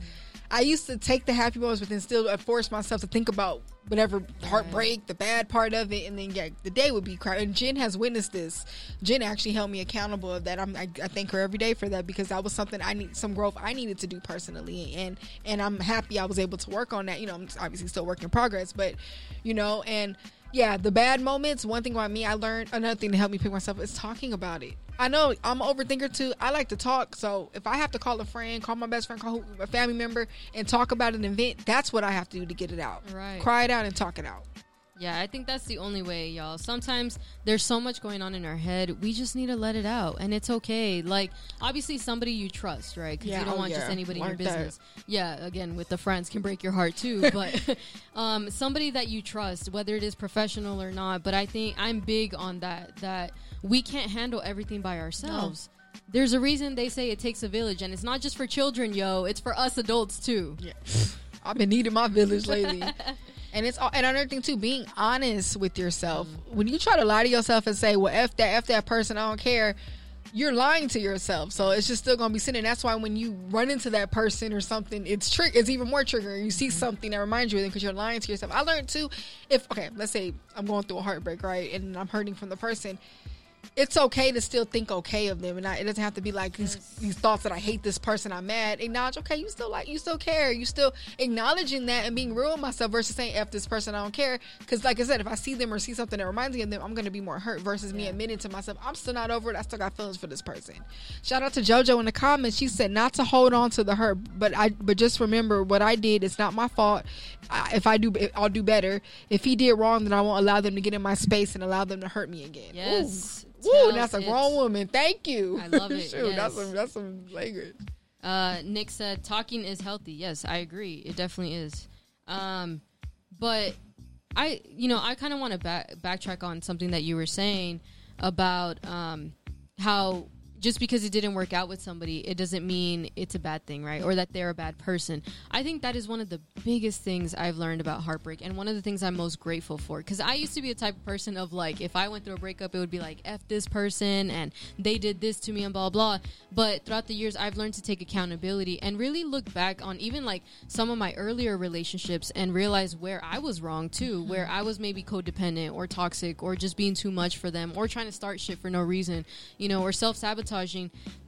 I used to take the happy moments, but then still force myself to think about whatever heartbreak, the bad part of it, and then the day would be crowded. And Jen has witnessed this. Jen actually held me accountable of that. I thank her every day for that, because that was something some growth I needed to do personally, and I'm happy I was able to work on that. You know, I'm obviously still work in progress, but you know, and yeah, the bad moments. One thing about me, I learned another thing to help me pick myself is talking about it. I know I'm an overthinker too. I like to talk. So if I have to call a friend, call my best friend, call a family member, and talk about an event, that's what I have to do to get it out. Right. Cry it out and talk it out. Yeah, I think that's the only way, y'all. Sometimes there's so much going on in our head. We just need to let it out, and it's okay. Like, obviously somebody you trust, right? Because you don't want just anybody in your business. Yeah, again, with the friends can break your heart too. But somebody that you trust, whether it is professional or not. But I think I'm big on that we can't handle everything by ourselves. No. There's a reason they say it takes a village, and it's not just for children, yo. It's for us adults too. Yeah. I've been needing my village lately. And it's all, and another thing too, being honest with yourself. When you try to lie to yourself and say, well, F that person, I don't care, you're lying to yourself. So it's just still going to be sitting. That's why when you run into that person or something, it's even more triggering. You see something that reminds you of them because you're lying to yourself. I learned too, let's say I'm going through a heartbreak, right? And I'm hurting from the person. it's okay to still think okay of them, and it doesn't have to be like these thoughts that I hate this person, I'm mad. Acknowledge, okay, you still like, you still care, you still acknowledging that and being real with myself versus saying F this person, I don't care. Because like I said, if I see them or see something that reminds me of them, I'm gonna be more hurt versus me admitting to myself I'm still not over it, I still got feelings for this person. Shout out to JoJo in the comments. She said not to hold on to the hurt, but just remember what I did. It's not my fault. If I do, I'll do better. If he did wrong, then I won't allow them to get in my space and allow them to hurt me again. Yes. Ooh. Ooh, that's a grown woman. Thank you. I love it. Shoot, yes. That's some language. Nick said, talking is healthy. Yes, I agree. It definitely is. But I kind of want to backtrack on something that you were saying about how just because it didn't work out with somebody, it doesn't mean it's a bad thing, right? Or that they're a bad person. I think that is one of the biggest things I've learned about heartbreak, and one of the things I'm most grateful for. Because I used to be a type of person of, like, if I went through a breakup, it would be like, F this person, and they did this to me, and blah, blah. But throughout the years, I've learned to take accountability and really look back on even, like, some of my earlier relationships and realize where I was wrong, too, where I was maybe codependent or toxic or just being too much for them or trying to start shit for no reason, or self-sabotage.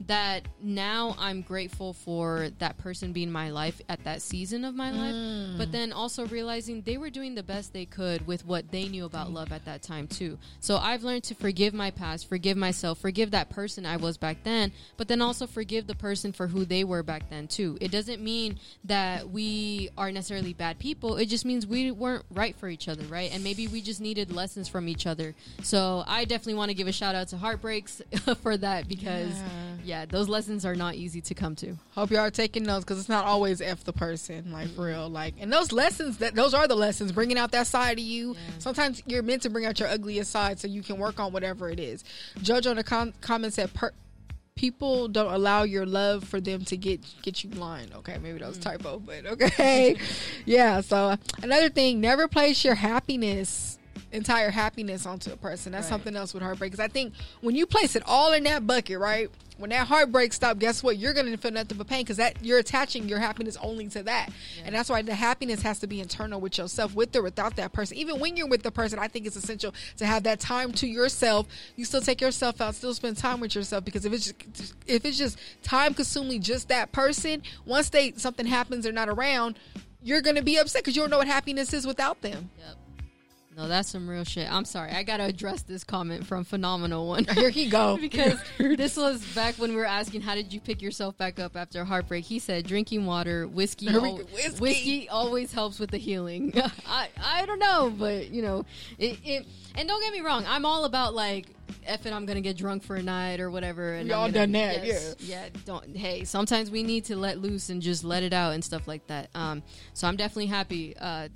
That now I'm grateful for that person being my life at that season of my life, but then also realizing they were doing the best they could with what they knew about love at that time too. So I've learned to forgive my past, forgive myself, forgive that person I was back then, but then also forgive the person for who they were back then too. It doesn't mean that we are necessarily bad people. It just means we weren't right for each other, right? And maybe we just needed lessons from each other. So I definitely want to give a shout out to heartbreaks for that, because those lessons are not easy to come to. Hope y'all are taking notes, because it's not always F the person, like, for real. Like, and those lessons, those are the lessons, bringing out that side of you. Yeah. Sometimes you're meant to bring out your ugliest side so you can work on whatever it is. JoJo in the comments said, people don't allow your love for them to get you blind. Okay, maybe that was typo, but okay. Yeah, so another thing, never place your entire happiness onto a person. That's something else with heartbreak, because I think when you place it all in that bucket, right, when that heartbreak stops, guess what, you're gonna feel nothing but pain, because that you're attaching your happiness only to that. And that's why the happiness has to be internal with yourself, with or without that person. Even when you're with the person, I think it's essential to have that time to yourself. You still take yourself out, still spend time with yourself, because if it's just time consuming just that person, once something happens, they're not around, you're gonna be upset because you don't know what happiness is without them. Yep. No, that's some real shit. I'm sorry. I got to address this comment from Phenomenal One. Here he go. Because this was back when we were asking, how did you pick yourself back up after heartbreak? He said, drinking water, whiskey always helps with the healing. I don't know, but, it. And don't get me wrong, I'm all about, like, F it, I'm going to get drunk for a night or whatever. And y'all done that, yes, yeah. Yeah, hey, sometimes we need to let loose and just let it out and stuff like that. So I'm definitely happy, that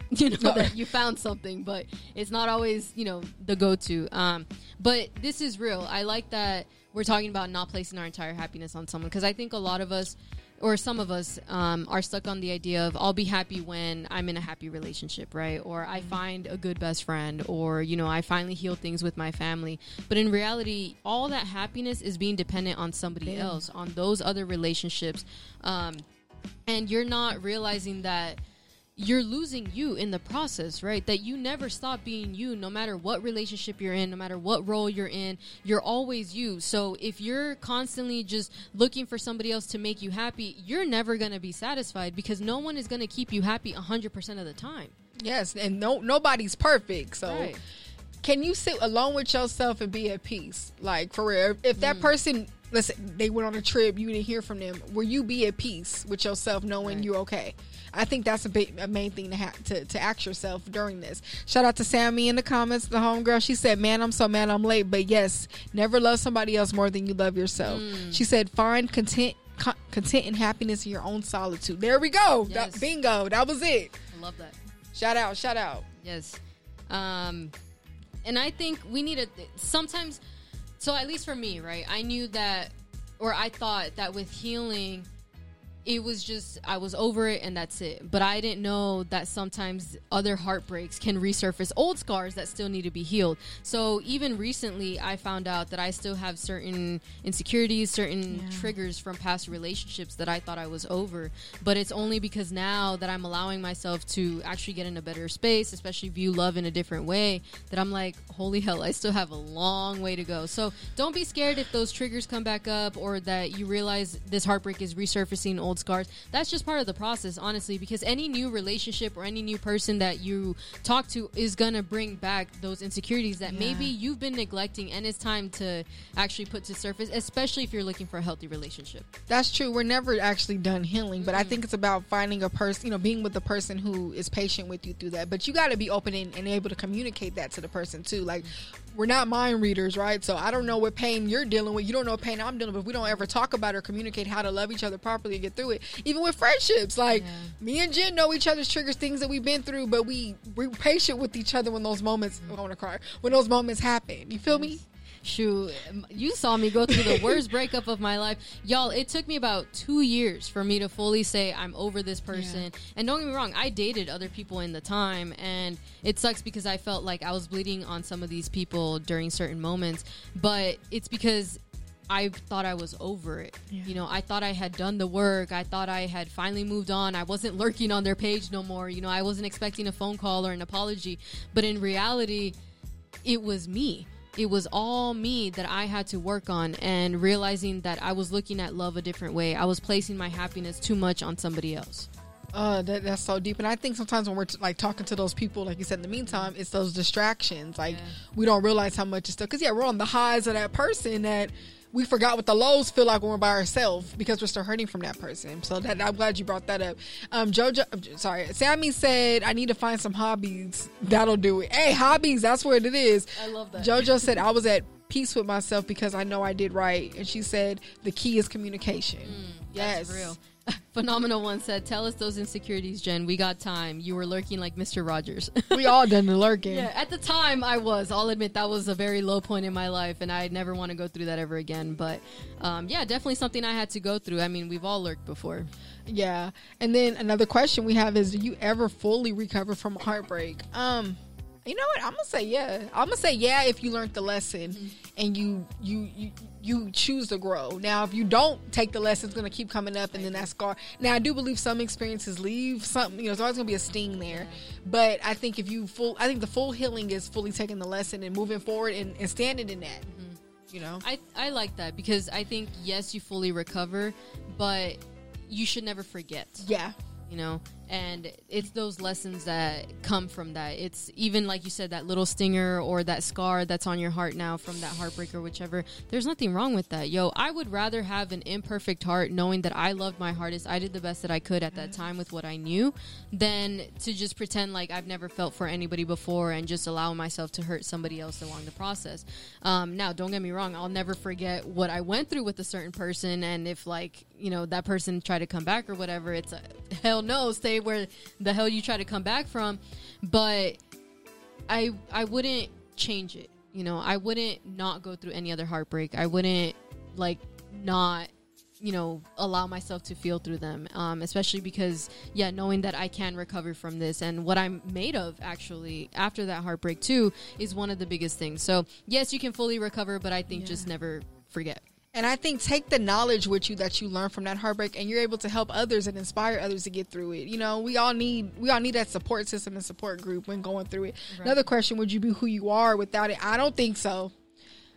you found something, but it's not always, the go-to. But this is real. I like that we're talking about not placing our entire happiness on someone, because I think a lot of us, or some of us, are stuck on the idea of, I'll be happy when I'm in a happy relationship, right? Or I find a good best friend, or, I finally heal things with my family. But in reality, all that happiness is being dependent on somebody else, on those other relationships. And you're not realizing that you're losing you in the process, right? That you never stop being you, no matter what relationship you're in, no matter what role you're in, you're always you. So if you're constantly just looking for somebody else to make you happy, you're never going to be satisfied, because no one is going to keep you happy 100% of the time. Yes, and nobody's perfect, so... Right. Can you sit alone with yourself and be at peace? Like, for real, if that person, listen, they went on a trip, you didn't hear from them, will you be at peace with yourself knowing you're okay? I think that's a main thing to ask yourself during this. Shout out to Sammy in the comments, the homegirl. She said, man, I'm so mad I'm late, but yes, never love somebody else more than you love yourself. She said, find content and happiness in your own solitude. There we go. Yes. Bingo. That was it. I love that. Shout out. Yes. And I think we need sometimes, so at least for me, right, I thought that with healing, it was just, I was over it and that's it. But I didn't know that sometimes other heartbreaks can resurface old scars that still need to be healed. So even recently, I found out that I still have certain insecurities, certain triggers from past relationships that I thought I was over. But it's only because now that I'm allowing myself to actually get in a better space, especially view love in a different way, that I'm like, holy hell, I still have a long way to go. So don't be scared if those triggers come back up or that you realize this heartbreak is resurfacing old scars. That's just part of the process, honestly, because any new relationship or any new person that you talk to is gonna bring back those insecurities that maybe you've been neglecting, and it's time to actually put to surface, especially if you're looking for a healthy relationship. That's true. We're never actually done healing, but I think it's about finding a person, you know, being with the person who is patient with you through that. But you got to be open and able to communicate that to the person too. Like, we're not mind readers, right? So I don't know what pain you're dealing with. You don't know what pain I'm dealing with. We don't ever talk about or communicate how to love each other properly and get through it. Even with friendships, like me and Jen know each other's triggers, things that we've been through, but we're patient with each other when those moments, I want to cry, when those moments happen. You feel me? Shoot, you saw me go through the worst breakup of my life. Y'all, it took me about 2 years for me to fully say I'm over this person. And don't get me wrong, I dated other people in the time, and it sucks because I felt like I was bleeding on some of these people during certain moments, but it's because I thought I was over it. You know, I thought I had done the work. I thought I had finally moved on. I wasn't lurking on their page no more. You know, I wasn't expecting a phone call or an apology, but in reality, it was me. It was all me that I had to work on, and realizing that I was looking at love a different way. I was placing my happiness too much on somebody else. That's so deep. And I think sometimes when we're like talking to those people, like you said, in the meantime, it's those distractions. Like we don't realize how much it's stuff. 'Cause we're on the highs of that person that we forgot what the lows feel like when we're by ourselves because we're still hurting from that person. So that, I'm glad you brought that up. Sammy said, I need to find some hobbies. That'll do it. Hey, hobbies, that's what it is. I love that. JoJo said, I was at peace with myself because I know I did right. And she said, the key is communication. Yes. That's real. Phenomenal One said, tell us those insecurities, Jen. We got time. You were lurking like Mr. Rogers. We all done the lurking. Yeah, at the time I was. I'll admit that was a very low point in my life, and I never want to go through that ever again. But yeah, definitely something I had to go through. I mean, we've all lurked before. Yeah. And then another question we have is, do you ever fully recover from heartbreak? You know what? I'm gonna say yeah. I'm gonna say yeah if you learned the lesson and you choose to grow. Now, if you don't take the lesson, it's gonna keep coming up, and then that scar. Now, I do believe some experiences leave something. You know, there's always gonna be a sting there. But I think I think the full healing is fully taking the lesson and moving forward and standing in that. You know, I like that because I think yes, you fully recover, but you should never forget. Yeah. You know, and it's those lessons that come from that. It's even like you said, that little stinger or that scar that's on your heart now from that heartbreak or whichever. There's nothing wrong with that. Yo, I would rather have an imperfect heart knowing that I loved my hardest, I did the best that I could at that time with what I knew, than to just pretend like I've never felt for anybody before and just allow myself to hurt somebody else along the process. Now, don't get me wrong, I'll never forget what I went through with a certain person, and if like, you know, that person tried to come back or whatever, it's a hell no, stay where the hell you try to come back from. But I wouldn't change it. You know, I wouldn't not go through any other heartbreak. I wouldn't like not, you know, allow myself to feel through them, especially because, yeah, knowing that I can recover from this and what I'm made of actually after that heartbreak too is one of the biggest things. So yes, you can fully recover, but I think just never forget. And I think take the knowledge with you that you learn from that heartbreak, and you're able to help others and inspire others to get through it. You know, we all need that support system and support group when going through it. Right. Another question, would you be who you are without it? I don't think so.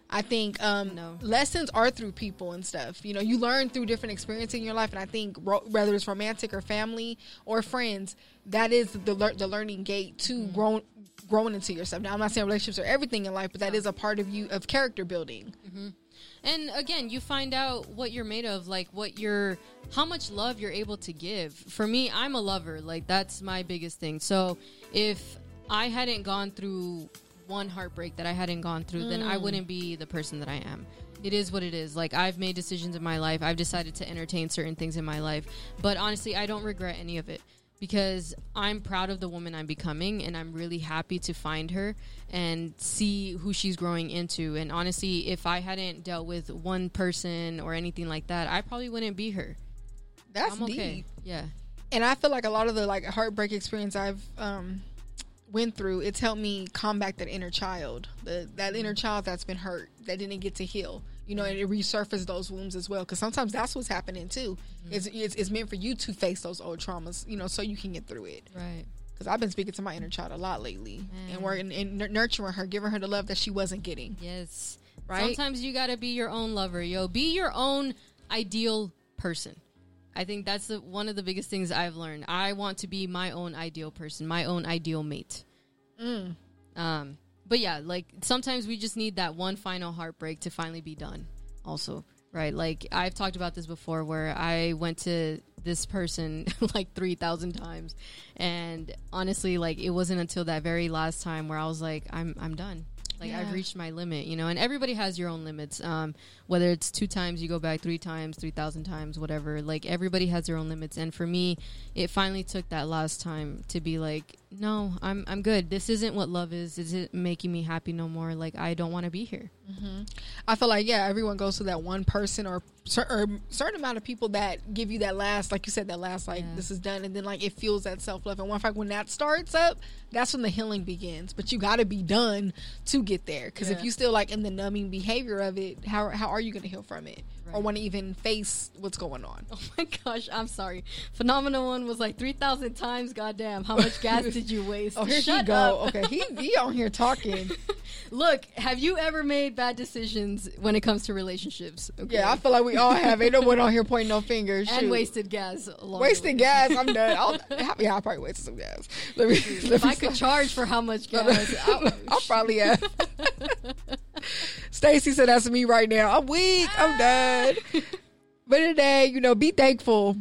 I think lessons are through people and stuff. You know, you learn through different experiences in your life. And I think whether it's romantic or family or friends, that is the learning gate to growing into yourself. Now, I'm not saying relationships are everything in life, but that is a part of you, of character building. Mm-hmm. And again, you find out what you're made of, like how much love you're able to give. For me, I'm a lover. Like, that's my biggest thing. So if I hadn't gone through one heartbreak that I hadn't gone through, then I wouldn't be the person that I am. It is what it is. Like, I've made decisions in my life. I've decided to entertain certain things in my life. But honestly, I don't regret any of it, because I'm proud of the woman I'm becoming, and I'm really happy to find her and see who she's growing into. And honestly, if I hadn't dealt with one person or anything like that, I probably wouldn't be her. That's deep. Okay. Yeah. And I feel like a lot of the like heartbreak experience I've went through, it's helped me combat that inner child, that inner child that's been hurt, that didn't get to heal. You know, and it resurfaced those wounds as well, because sometimes that's what's happening too. Mm-hmm. It's meant for you to face those old traumas, you know, so you can get through it. Right. Because I've been speaking to my inner child a lot lately, and working and nurturing her, giving her the love that she wasn't getting. Yes. Right. Sometimes you got to be your own lover, yo. Be your own ideal person. I think that's one of the biggest things I've learned. I want to be my own ideal person, my own ideal mate. Mm. But yeah, like sometimes we just need that one final heartbreak to finally be done also, right? Like I've talked about this before where I went to this person like 3,000 times. And honestly, like it wasn't until that very last time where I was like, I'm done. Like I've reached my limit, you know, and everybody has your own limits. Whether it's 2 times, you go back 3 times, 3,000 times, whatever, like everybody has their own limits. And for me, it finally took that last time to be like, no, I'm good. This isn't what love is. Is it making me happy no more? Like, I don't want to be here. Mm-hmm. I feel like, yeah, everyone goes to that one person or certain amount of people that give you that last, like you said, that last, like this is done. And then like, it fuels that self-love. And in fact, when that starts up, that's when the healing begins, but you got to be done to get there. Cause if you still like in the numbing behavior of it, how are you going to heal from it? Right. Or want to even face what's going on? Oh my gosh. I'm sorry. Phenomenal one was like 3,000 times. Goddamn. How much gas did you waste? Oh, here you go. Up. Okay. He on here talking. Look, have you ever made bad decisions when it comes to relationships? Okay. Yeah. I feel like we all have. Ain't no one on here pointing no fingers. And wasted gas. Wasted gas. I'm done. I probably wasted some gas. If I could charge for how much gas, I'll probably have. Stacey said that's me right now. I'm weak. I'm done. But today, you know, be thankful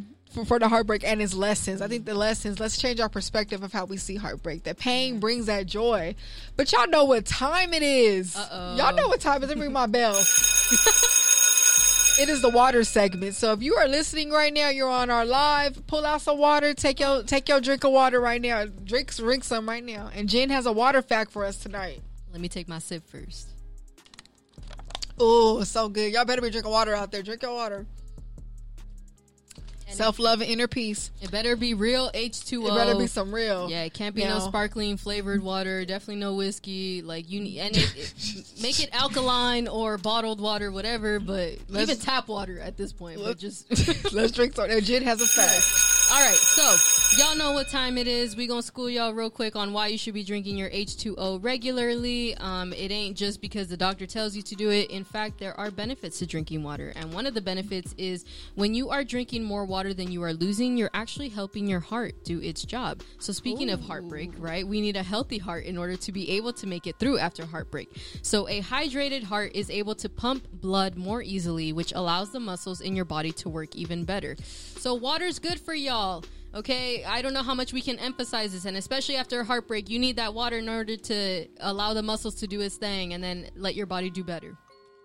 for the heartbreak and its lessons. I think the lessons, let's change our perspective of how we see heartbreak. That pain brings that joy. But y'all know what time it is. Uh-oh. Y'all know what time it is. Let me ring my bell. It is the water segment. So if you are listening right now, you're on our live. Pull out some water. Take your drink of water right now. Drink some right now. And Jen has a water fact for us tonight. Let me take my sip first. Oh, so good. Y'all better be drinking water out there. Drink your water. Self-love and inner peace. It better be real H2O. It better be some real. Yeah, it can't be no sparkling flavored water. Definitely no whiskey. Like you need, and it make it alkaline or bottled water, whatever. But even tap water at this point. But just let's drink some. Jen has a fact. All right, so y'all know what time it is. We gonna school y'all real quick on why you should be drinking your H2O regularly. It ain't just because the doctor tells you to do it. In fact, there are benefits to drinking water, and one of the benefits is when you are drinking more water than you are losing, you're actually helping your heart do its job. So speaking of heartbreak, right, we need a healthy heart in order to be able to make it through after heartbreak. So a hydrated heart is able to pump blood more easily, which allows the muscles in your body to work even better. So water's good for y'all. Okay, I don't know how much we can emphasize this, and especially after a heartbreak, you need that water in order to allow the muscles to do its thing and then let your body do better.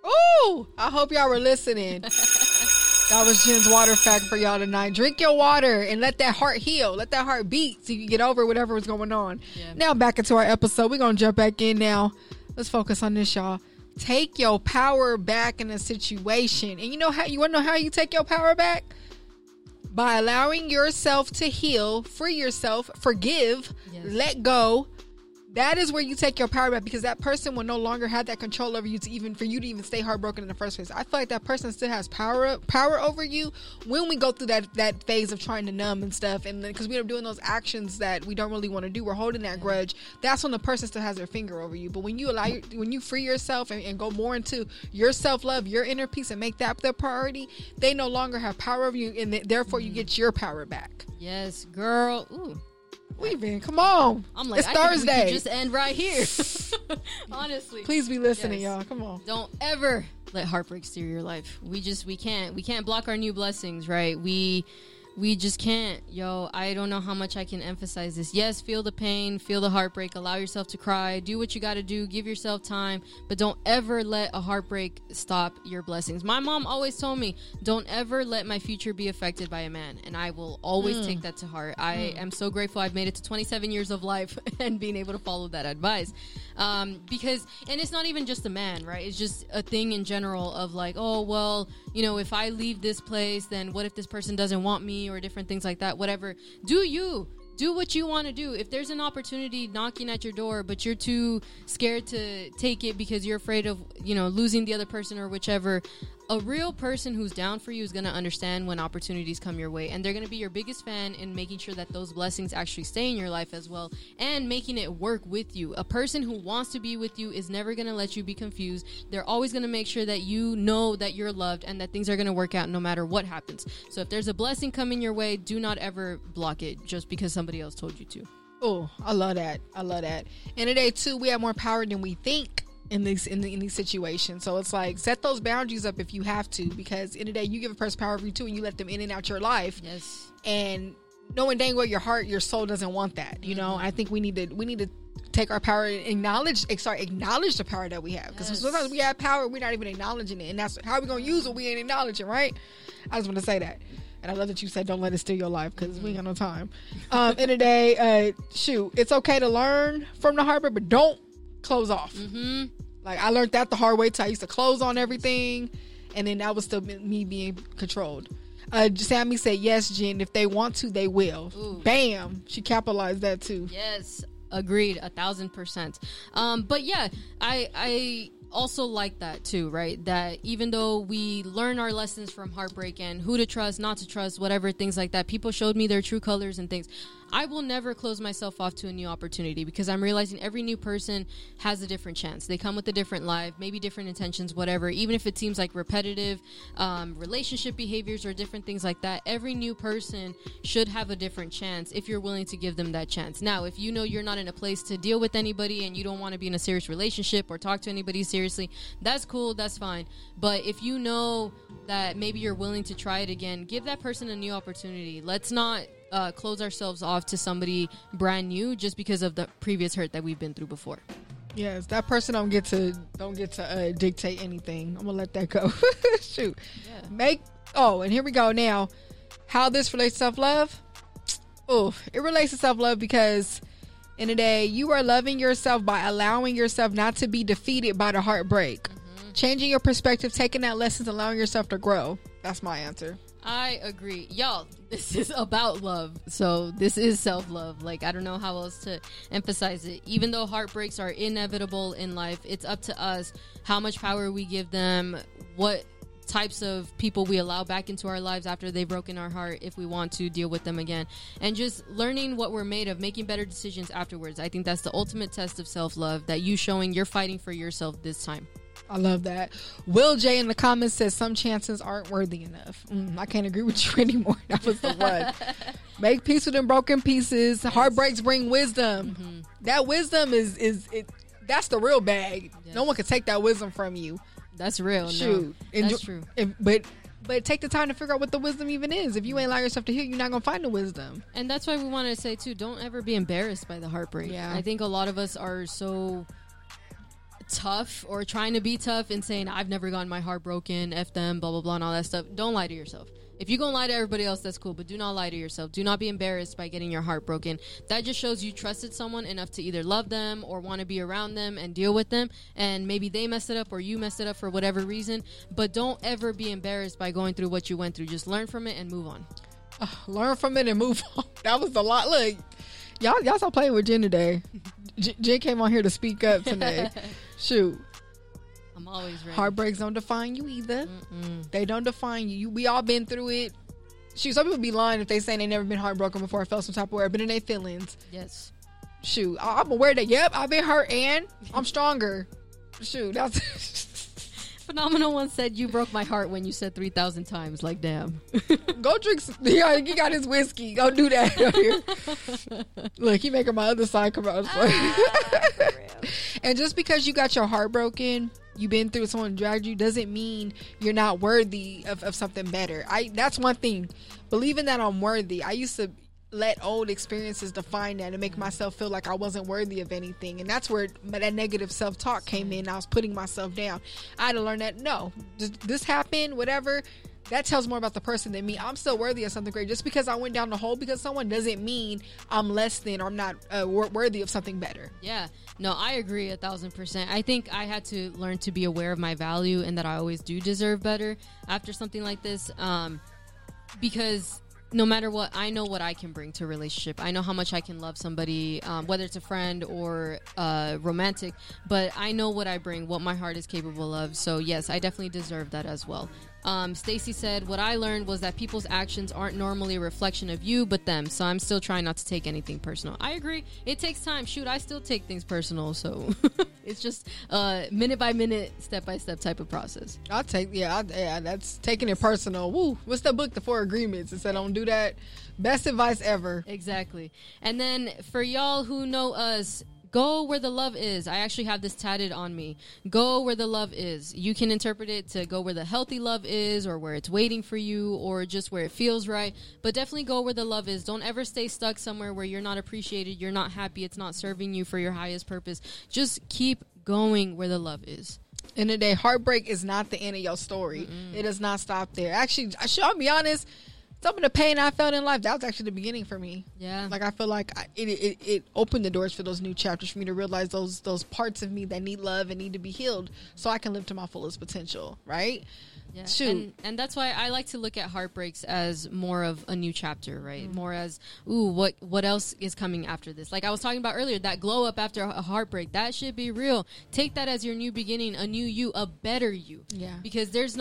Ooh, I hope y'all were listening. That was Jen's water fact for y'all tonight. Drink your water and let that heart heal. Let that heart beat so you can get over whatever was going on. Yeah. Now back into our episode. We're going to jump back in now. Let's focus on this, y'all. Take your power back in a situation. And you know how you want to know how you take your power back? By allowing yourself to heal, free yourself, forgive, let go. That is where you take your power back, because that person will no longer have that control over you to even for you to even stay heartbroken in the first place. I feel like that person still has power over you when we go through that phase of trying to numb and stuff, and because we end up doing those actions that we don't really want to do. We're holding that grudge. That's when the person still has their finger over you. But when you when you free yourself and go more into your self-love, your inner peace, and make that their priority, they no longer have power over you, and therefore you get your power back. Yes, girl. Ooh. We've been. Come on. I'm like, it's Thursday. Think we just end right here. Honestly. Please be listening, y'all. Come on. Don't ever let heartbreak steer your life. We can't block our new blessings, right? We We just can't, yo. I don't know how much I can emphasize this. Yes, feel the pain, feel the heartbreak, allow yourself to cry, do what you got to do, give yourself time, but don't ever let a heartbreak stop your blessings. My mom always told me, don't ever let my future be affected by a man, and I will always take that to heart. I am so grateful I've made it to 27 years of life and being able to follow that advice. Because, and it's not even just a man, right? It's just a thing in general of like, oh, well, you know, if I leave this place, then what if this person doesn't want me? Or different things like that. Whatever. Do what you want to do. If there's an opportunity knocking at your door, but you're too scared to take it because you're afraid of, you know, losing the other person or whichever, a real person who's down for you is going to understand when opportunities come your way, and they're going to be your biggest fan in making sure that those blessings actually stay in your life as well, and making it work with you. A person who wants to be with you is never going to let you be confused. They're always going to make sure that you know that you're loved and that things are going to work out no matter what happens. So if there's a blessing coming your way, do not ever block it just because somebody else told you to. Oh, I love that. I love that. And today, too, we have more power than we think in these situations. So it's like, set those boundaries up if you have to, because in the day, you give a person power over you too, and you let them in and out your life. Yes. And knowing dang well your heart, your soul doesn't want that. You know, I think we need to take our power and acknowledge the power that we have, because sometimes we have power, we're not even acknowledging it, and that's how we're gonna use it. We ain't acknowledging, right? I just want to say that. And I love that you said don't let it steal your life, because we ain't got no time. In the day, shoot, it's okay to learn from the heartbreak, but don't close off. Like, I learned that the hard way, too. I used to close on everything, and then that was still me being controlled. Sammy said, yes, Jen, if they want to, they will. Ooh. Bam, she capitalized that too. Yes, agreed, 1,000%. But yeah, I also like that too, right? That even though we learn our lessons from heartbreak and who to trust, not to trust, whatever, things like that, people showed me their true colors and things. I will never close myself off to a new opportunity, because I'm realizing every new person has a different chance. They come with a different life, maybe different intentions, whatever. Even if it seems like repetitive relationship behaviors or different things like that, every new person should have a different chance if you're willing to give them that chance. Now, if you know you're not in a place to deal with anybody and you don't want to be in a serious relationship or talk to anybody seriously, that's cool, that's fine. But if you know that maybe you're willing to try it again, give that person a new opportunity. Let's not close ourselves off to somebody brand new just because of the previous hurt that we've been through before. Yes, that person don't get to dictate anything. I'm gonna let that go. Shoot, yeah. And here we go now. How this relates to self-love? Oh, it relates to self-love because in the day, you are loving yourself by allowing yourself not to be defeated by the heartbreak, changing your perspective, taking that lessons, allowing yourself to grow. That's my answer. I agree. Y'all, this is about love. So this is self-love. Like, I don't know how else to emphasize it. Even though heartbreaks are inevitable in life, it's up to us how much power we give them, what types of people we allow back into our lives after they've broken our heart, if we want to deal with them again, and just learning what we're made of, making better decisions afterwards. I think that's the ultimate test of self-love, that you showing you're fighting for yourself this time. I love that. Will J in the comments says some chances aren't worthy enough. I can't agree with you anymore. That was the one. Make peace with them broken pieces. Yes. Heartbreaks bring wisdom. That wisdom is that's the real bag. Yes. No one can take that wisdom from you. That's real. Shoot, no, that's true. But take the time to figure out what the wisdom even is. If you ain't allow yourself to hear, you're not going to find the wisdom. And that's why we want to say, too, don't ever be embarrassed by the heartbreak. Yeah. I think a lot of us are so tough or trying to be tough and saying, I've never gotten my heart broken, F them, blah, blah, blah, and all that stuff. Don't lie to yourself. If you're going to lie to everybody else, that's cool, but do not lie to yourself. Do not be embarrassed by getting your heart broken. That just shows you trusted someone enough to either love them or want to be around them and deal with them, and maybe they messed it up or you messed it up for whatever reason, but don't ever be embarrassed by going through what you went through. Just learn from it and move on. Learn from it and move on. That was a lot. Look, y'all stop playing with Jen today. Jen came on here to speak up today. Shoot. I'm always ready. Heartbreaks don't define you either. They don't define you. We all been through it. Shoot, some people be lying if they say they never been heartbroken before. I felt some type of way. I've been in their feelings. Yes. Shoot, I'm aware that, yep, I've been hurt and I'm stronger. Shoot, that's... Phenomenal one said, you broke my heart when you said 3,000 times. Like, damn. Go drink some, he got his whiskey. Go do that out here. Look, he making my other side come out. For real. And just because you got your heart broken, you've been through, someone dragged you, doesn't mean you're not worthy of something better. That's one thing. Believing that I'm worthy. I used to let old experiences define that and make myself feel like I wasn't worthy of anything. And that's where that negative self-talk came in. I was putting myself down. I had to learn that, no, this happened, whatever. That tells more about the person than me. I'm still worthy of something great. Just because I went down the hole because someone doesn't mean I'm less than or I'm not worthy of something better. Yeah. No, I agree 1,000%. I think I had to learn to be aware of my value and that I always do deserve better after something like this. Because no matter what, I know what I can bring to a relationship. I know how much I can love somebody, whether it's a friend or romantic. But I know what I bring, what my heart is capable of. So, yes, I definitely deserve that as well. Stacy said, what I learned was that people's actions aren't normally a reflection of you, but them. So I'm still trying not to take anything personal. I agree. It takes time. Shoot, I still take things personal. So it's just minute by minute, step by step type of process. That's taking it personal. Woo. What's the book, The Four Agreements? It said, don't do that. Best advice ever. Exactly. And then for y'all who know us, go where the love is. I actually have this tatted on me. Go where the love is. You can interpret it to go where the healthy love is or where it's waiting for you or just where it feels right. But definitely go where the love is. Don't ever stay stuck somewhere where you're not appreciated, you're not happy, it's not serving you for your highest purpose. Just keep going where the love is. End of the day, heartbreak is not the end of your story. Mm-mm. It does not stop there. Actually, I'll be honest, some of the pain I felt in life, that was actually the beginning for me. Yeah. Like, I feel like it opened the doors for those new chapters for me to realize those parts of me that need love and need to be healed so I can live to my fullest potential, right? Yeah. Shoot. And that's why I like to look at heartbreaks as more of a new chapter, right? Mm-hmm. More as, ooh, what else is coming after this? Like I was talking about earlier, that glow up after a heartbreak, that should be real. Take that as your new beginning, a new you, a better you. Yeah. Because there's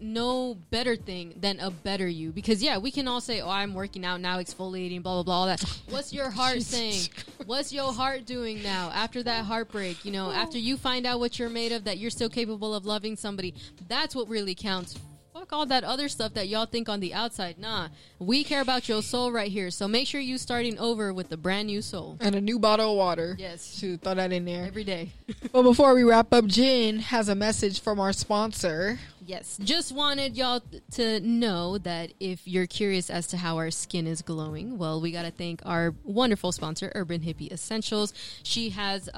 no better thing than a better you. Because, yeah, we can all say, oh, I'm working out now, exfoliating, blah, blah, blah, all that. What's your heart saying? What's your heart doing now after that heartbreak? You know, after you find out what you're made of, that you're still capable of loving somebody, that's what really counts. Fuck all that other stuff that y'all think on the outside. Nah, we care about your soul right here. So make sure you starting over with a brand new soul and a new bottle of water. Yes, shoot, throw that in there every day. Well, before we wrap up, Jen has a message from our sponsor. Yes, just wanted y'all to know that if you're curious as to how our skin is glowing, well, we got to thank our wonderful sponsor, Urban Hippie Essentials. She has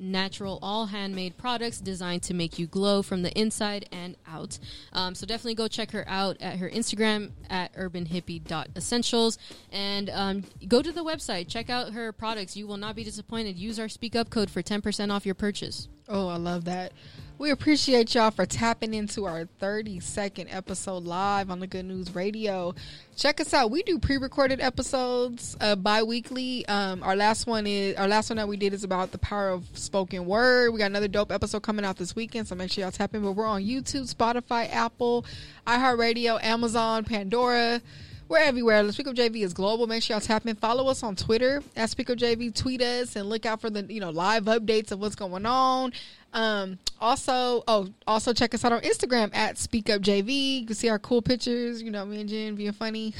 natural, all handmade products designed to make you glow from the inside and out. So definitely go check her out at her Instagram at urbanhippie.essentials. And go to the website. Check out her products. You will not be disappointed. Use our Speak Up code for 10% off your purchase. Oh, I love that. We appreciate y'all for tapping into our 32nd episode live on the Good News Radio. Check us out. We do pre-recorded episodes bi-weekly. Our last one that we did is about the power of spoken word. We got another dope episode coming out this weekend, so make sure y'all tap in. But we're on YouTube, Spotify, Apple, iHeartRadio, Amazon, Pandora. We're everywhere. Speak Up JV is global. Make sure y'all tap in. Follow us on Twitter at Speak Up JV. Tweet us and look out for the live updates of what's going on. Also check us out on Instagram at Speak Up JV. You can see our cool pictures. Me and Jen being funny,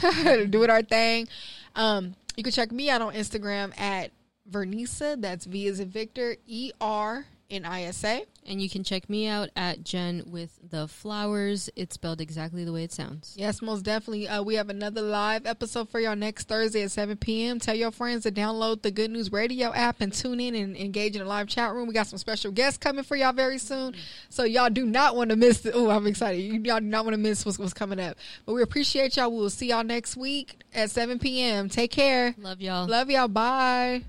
doing our thing. You can check me out on Instagram at Vernisa. That's V as in Victor, ERNISA. And you can check me out at Jen with the flowers. It's spelled exactly the way it sounds. Yes, most definitely. We have another live episode for y'all next Thursday at 7 p.m. Tell your friends to download the Good News Radio app and tune in and engage in a live chat room. We got some special guests coming for y'all very soon. So y'all do not want to miss I'm excited. Y'all do not want to miss what's coming up. But we appreciate y'all. We will see y'all next week at 7 p.m. Take care. Love y'all. Bye.